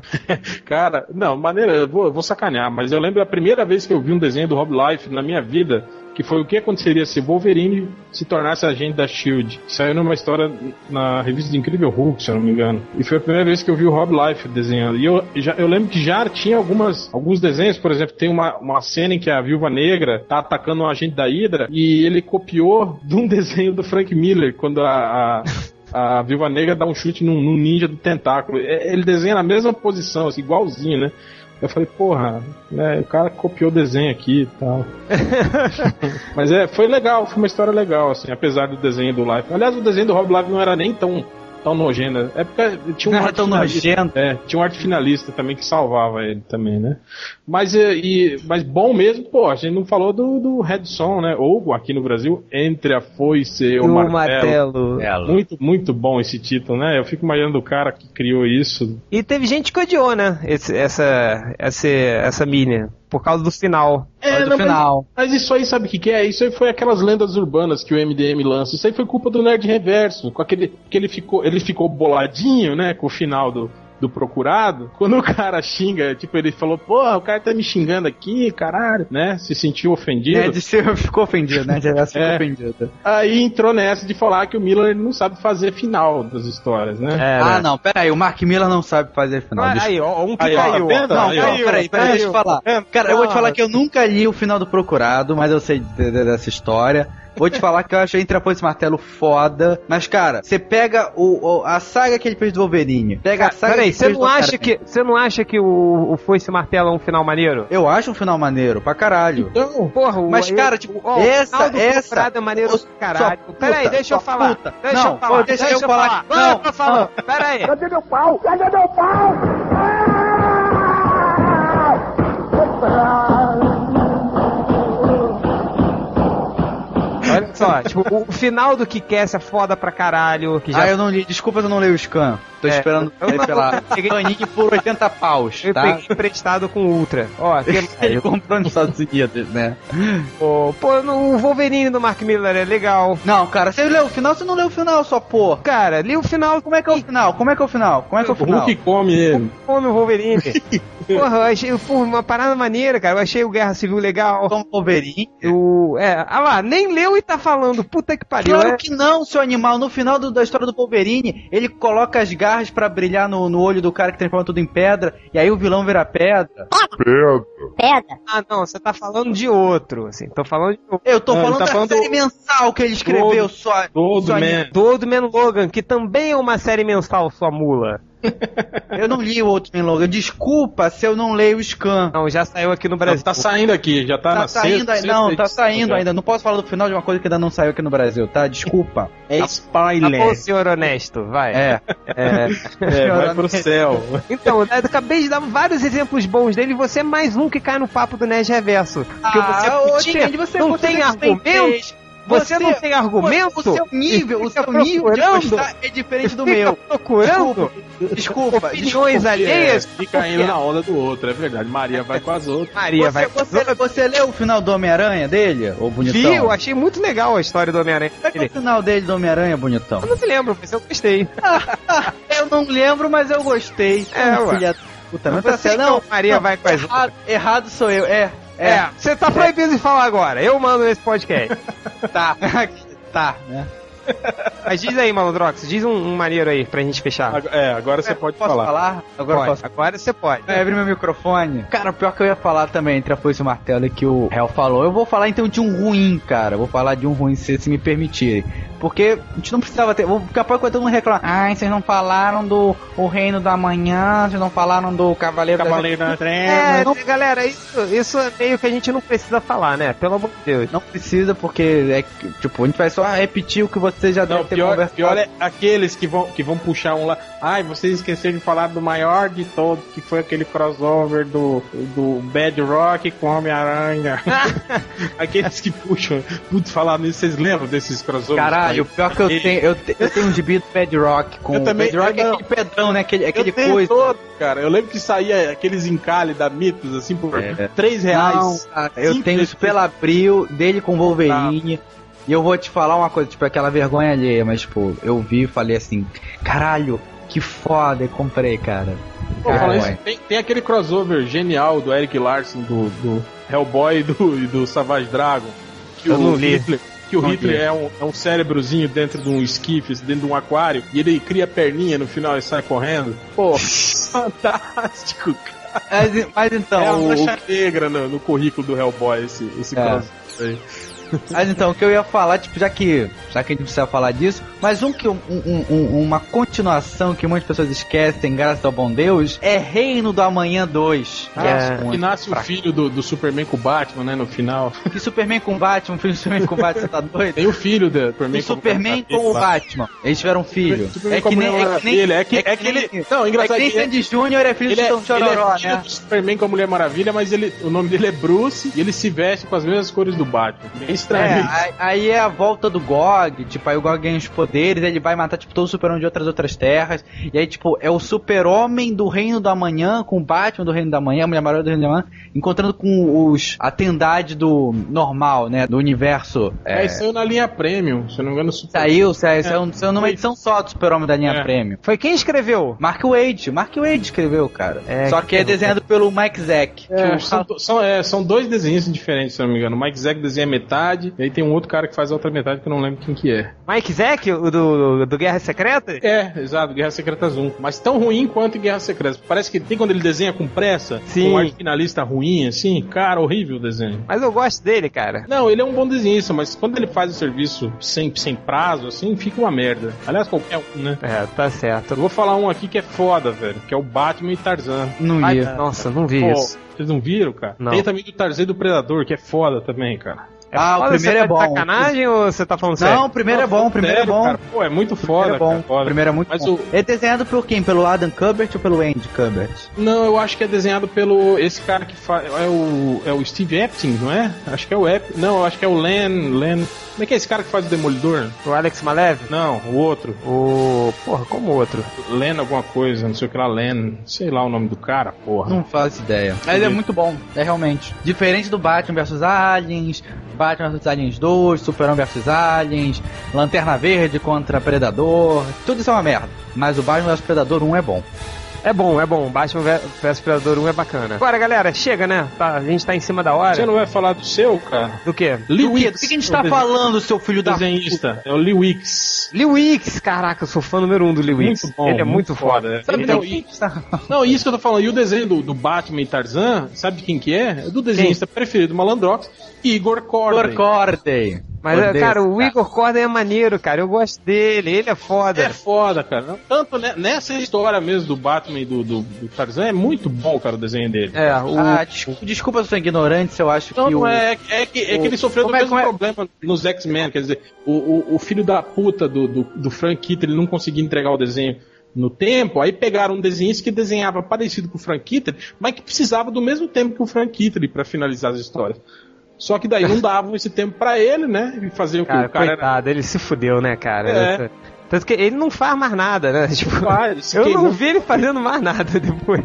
Cara, não, maneiro, eu vou sacanear, mas eu lembro a primeira vez que eu vi um desenho do Rob Life na minha vida. Que foi o que aconteceria se Wolverine se tornasse agente da SHIELD. Saiu numa história na revista do Incrível Hulk, se eu não me engano. E foi a primeira vez que eu vi o Rob Life desenhando. E eu lembro que já tinha alguns desenhos, por exemplo, tem uma cena em que a Viúva Negra tá atacando um agente da Hydra e ele copiou de um desenho do Frank Miller, quando a Viúva Negra dá um chute num ninja do tentáculo. Ele desenha na mesma posição, assim, igualzinho, né? Eu falei, porra, né, o cara copiou o desenho aqui e tal. Mas foi legal, foi uma história legal, assim, apesar do desenho do Life. Aliás, o desenho do Rob Life não era nem tão nojento. É porque tinha um arte finalista também que salvava ele também, né? Mas bom mesmo, pô, a gente não falou do Redson, né? Ou, aqui no Brasil, Entre a Foice e o Martelo. Muito, muito bom esse título, né? Eu fico imaginando o cara que criou isso. E teve gente que odiou, né? Essa mini. Por causa do final. Final. Mas isso aí, sabe o que é? Isso aí foi aquelas lendas urbanas que o MDM lança. Isso aí foi culpa do Nerd Reverso. Com aquele que ele ficou boladinho, né? Com o final do do procurado, quando o cara xinga, tipo, ele falou, porra, o cara tá me xingando aqui, caralho, né? Se sentiu ofendido. É, ficou ofendido, né? Ficou ofendido. Aí entrou nessa de falar que o Miller não sabe fazer final das histórias, né? Não, peraí, o Mark Miller não sabe fazer final. Aí, ó, um que aí, caiu. Ó, não, peraí, deixa eu te falar. Cara, eu vou te falar que eu nunca li o final do Procurado, mas eu sei dessa história. Vou te falar que eu achei Entre a Foice e o Martelo foda. Mas, cara, você pega a saga que ele fez do Wolverine. Pega a saga que ele fez do Wolverine. Você não acha que o Foice e Martelo é um final maneiro? Eu acho um final maneiro, pra caralho. Então, porra, mas, cara, tipo, essa é maneiro pra caralho. Peraí, deixa eu falar. Deixa eu falar. Não, pra falar. Peraí. Cadê meu pau? Cadê meu pau? Olha só, tipo, o final do Kick-Ass é foda pra caralho. Que já... eu não li. Desculpa, eu não leio o Scan. Tô esperando pela Panini por 80 paus, tá? Eu peguei emprestado com o Ultra. Ó, ele comprou nos Estados Unidos, né? O Wolverine do Mark Miller é legal. Não, cara, você leu o final, você não leu o final, só pô. Cara, li o final. Como é que é o final? O Hulk come ele. Come o Wolverine. Porra, eu achei uma parada maneira, cara. Eu achei o Guerra Civil legal. Como o Wolverine. Ah lá, nem leu e tá falando. Puta que pariu. Claro que não, seu animal. No final da história do Wolverine, ele coloca as garras pra brilhar no olho do cara que transforma tudo em pedra, e aí o vilão vira pedra. Pedra. Ah, não, você tá falando de outro, assim, tô falando de outro. Eu tô falando da série mensal que ele escreveu, só... Do Old Man Logan, que também é uma série mensal, sua mula. Eu não li o Ultra Logan. Desculpa se eu não leio o Scan. Não, já saiu aqui no Brasil. Não, tá saindo aqui, já tá na sexta. Não, tá saindo ainda. Não posso falar do final de uma coisa que ainda não saiu aqui no Brasil, tá? Desculpa. É spoiler. Tá bom, senhor honesto, vai. Vai pro céu. Então, eu acabei de dar vários exemplos bons dele e você é mais um que cai no papo do Nerd Reverso. Não tem argumentos. Você não tem argumento? O seu nível de gostar é diferente do meu. Procurando? Desculpa. Opiniões alheias. Fica caindo na onda do outro, é verdade. Maria vai com as outras. Você leu o final do Homem-Aranha dele? Ô, bonitão? Vi, eu achei muito legal a história do Homem-Aranha. Qual é o final dele do Homem-Aranha, bonitão? Eu não me lembro, mas eu gostei. Eu não lembro, mas eu gostei. Filha da puta. Não tá certo, não. Maria vai com as outras. Errado sou eu, você tá proibido de falar agora. Eu mando nesse podcast. Tá, né? Mas diz aí, Malandrox, diz um maneiro aí pra gente fechar. Agora você pode falar. Agora eu posso. Agora você pode. Abre meu microfone. Cara, o pior que eu ia falar também, entre a foice e o martelo, que o réu falou. Eu vou falar então de um ruim, cara. Vou falar de um ruim, se me permitirem. Porque a gente não precisava ter. Capaz que todo mundo reclama. Ai, vocês não falaram do O Reino da Manhã, vocês não falaram do Cavaleiro da Treva. Galera, isso é meio que a gente não precisa falar, né? Pelo amor de Deus. Não precisa, porque tipo, a gente vai só repetir o que você já deve ter conversado. Pior é aqueles que vão puxar um lá. Ai, vocês esqueceram de falar do maior de todos, que foi aquele crossover do Bad Rock com Homem-Aranha. Aqueles que puxam. Putz, falar nisso, vocês lembram desses crossovers? Caralho. O pior que eu tenho um gibi do Bedrock com... Bedrock é aquele pedrão, né? Aquele coisa. Todo, cara. Eu lembro que saía aqueles encalhes da Mitos, assim, por R$3. Não, cara, eu tenho isso pela Abril, dele com Wolverine. E eu vou te falar uma coisa, tipo, aquela vergonha alheia, mas, tipo, eu vi e falei assim, caralho, que foda, eu comprei, cara. Pô, falando isso, tem aquele crossover genial do Eric Larson, do Hellboy e do Savage Dragon. Que eu não li. Que o Hitler é um cérebrozinho dentro de um esquife, dentro de um aquário, e ele cria perninha no final e sai correndo. Pô, fantástico, cara. Mas então... É uma mancha negra no currículo do Hellboy, esse caso aí. Mas então, o que eu ia falar, tipo, já que a gente precisa falar disso, mas uma continuação que muitas pessoas esquecem, graças ao bom Deus, é Reino do Amanhã 2. Que nasce o filho do Superman com o Batman, né, no final. Que Superman com o Batman, filho do Superman com o Batman, tá doido? Tem o filho do Superman com o Batman. Eles tiveram um filho. Não, engraçado que Sandy Júnior é filho do Tom Chororó, né? Do Superman com a Mulher Maravilha, mas o nome dele é Bruce e ele se veste com as mesmas cores do Batman. É isso. estranho. Aí é a volta do GOG, tipo, aí o GOG ganha os poderes, ele vai matar, tipo, todo o super-homem de outras terras, e aí, tipo, é o super-homem do Reino da Manhã com o Batman do Reino da Manhã, a Mulher Maravilha do Reino da Manhã, encontrando com os atendades do normal, né, do universo. É, saiu na linha Premium, se eu não me engano. Saiu numa edição só do super-homem da linha Premium. Foi quem escreveu? Mark Waid escreveu, cara. Só que é desenhado pelo Mike Zeck. São dois desenhos diferentes, se eu não me engano. O Mike Zeck desenha metade, e aí tem um outro cara que faz a outra metade que eu não lembro quem que é. Mike Zeck, o do Guerra Secreta? É, exato, Guerra Secreta 1. Mas tão ruim quanto Guerra Secreta. Parece que tem quando ele desenha com pressa, com um arte finalista ruim, assim, cara, horrível o desenho. Mas eu gosto dele, cara. Não, ele é um bom desenhista, mas quando ele faz o serviço sem prazo, assim, fica uma merda. Aliás, qualquer um, né? É, tá certo. Eu vou falar um aqui que é foda, velho, que é o Batman e Tarzan. Nossa, não vi isso. Vocês não viram, cara? Não. Tem também do Tarzan e do Predador, que é foda também, cara. O primeiro é bom. Você tá de sacanagem ou você tá falando sério? Não, o primeiro é bom, o primeiro é bom. Cara. Pô, é muito foda, cara. O primeiro é muito bom. É desenhado por quem? Pelo Adam Kubert ou pelo Andy Kubert? Não, eu acho que é desenhado pelo... Esse cara que faz... É o Steve Epting, não é? Acho que é o Epting. Não, eu acho que é o Len... Como é que é esse cara que faz o Demolidor? O Alex Malev? Não, o outro. Porra, como o outro? Lana alguma coisa, não sei o que lá, Lana. Sei lá o nome do cara, porra. Não faço ideia. Mas ele é muito bom, é realmente. Diferente do Batman vs Aliens, Batman vs Aliens 2, Super-Homem vs Aliens, Lanterna Verde contra Predador. Tudo isso é uma merda. Mas o Batman vs Predador 1 é bom. É bom. Batman vs Predador 1 é bacana. Agora, galera, chega, né? Tá, a gente tá em cima da hora. Você não vai falar do seu, cara? Do quê? Lee Wicks. Do que a gente tá falando, seu filho da... desenhista. É o Lee Wicks. Lee Wicks! Caraca, eu sou fã número 1 do Lee Wicks. Muito bom, ele é muito foda. Sabe não, isso que eu tô falando. E o desenho do Batman e Tarzan, sabe de quem que é? É do desenhista preferido do Malandrox, Igor Corday. Igor Corday. Mas, cara, o Igor Corday é maneiro, cara. Eu gosto dele. Ele é foda. É foda, cara. Tanto nessa história mesmo do Batman e do Tarzan, é muito bom, cara, o desenho dele. É, desculpa se eu sou ignorante, se eu acho não, que... Não, que ele sofreu do mesmo problema nos X-Men. Quer dizer, o filho da puta do Frank Kitty, ele não conseguia entregar o desenho no tempo, aí pegaram um desenhista que desenhava parecido com o Frank Kitty, mas que precisava do mesmo tempo que o Frank Kitty pra finalizar as histórias. Só que daí não davam esse tempo pra ele, né? E faziam o que o cara... Coitado, ele se fudeu, né, cara? É. Tanto que ele não faz mais nada, né? Tipo, eu não vi ele fazendo mais nada depois.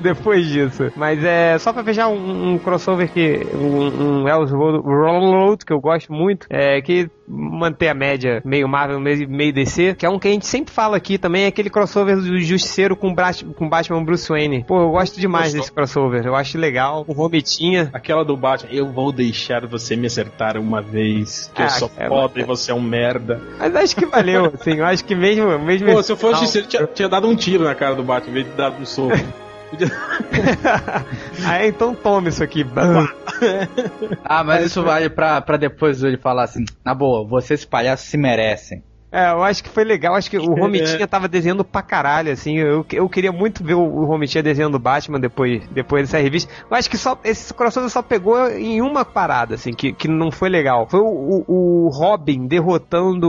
Depois disso. Mas é só pra fechar um crossover que um Elseworlds que eu gosto muito, que manter a média meio Marvel, meio DC, que é um que a gente sempre fala aqui também, é aquele crossover do Justiceiro com Batman Bruce Wayne. Pô, eu gosto demais desse crossover, eu acho legal. O Robitinha. Aquela do Batman, eu vou deixar você me acertar uma vez, que eu sou pobre e você é um merda. Mas acho que valeu, assim, eu acho que mesmo Pô, se eu fosse o Justiceiro, tinha dado um tiro na cara do Batman, em vez de dar um soco. Aí então toma isso aqui. Mas isso vale pra depois ele falar assim: na boa, vocês palhaços se merecem. Eu acho que foi legal, acho que o Romitinha tava desenhando pra caralho, assim, eu queria muito ver o Romitinha desenhando o Batman depois dessa revista, eu acho que só esse crossover só pegou em uma parada, assim, que não foi legal, foi o Robin derrotando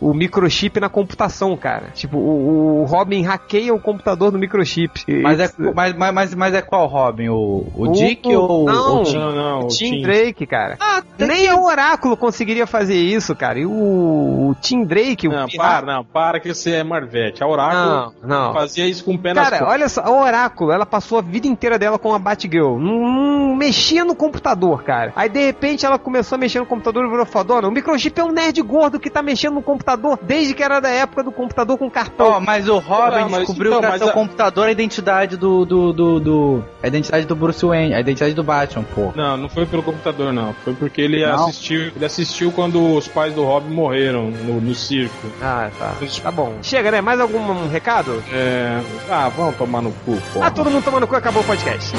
o microchip na computação, cara, tipo, o Robin hackeia o computador do microchip. Mas é qual Robin? O Dick ou o Tim? Não, o Tim Drake, cara. Nem o Oráculo conseguiria fazer isso, cara, e o Tim Drake... Não, para que você é Marvete. A Oráculo fazia isso com o pé nas costas. Cara, olha só, a Oráculo, ela passou a vida inteira dela com a Batgirl. Não mexia no computador, cara. Aí, de repente, ela começou a mexer no computador e virou fodona. O microchip é um nerd gordo que tá mexendo no computador desde que era da época do computador com cartão. Mas o Robin descobriu graças ao computador a identidade a identidade do Bruce Wayne, a identidade do Batman, pô. Não foi pelo computador, não. Foi porque ele assistiu quando os pais do Robin morreram no circo. Tá. Tá bom. Chega, né? Mais algum recado? Vamos tomar no cu, pô. Todo mundo tomando cu, acabou o podcast.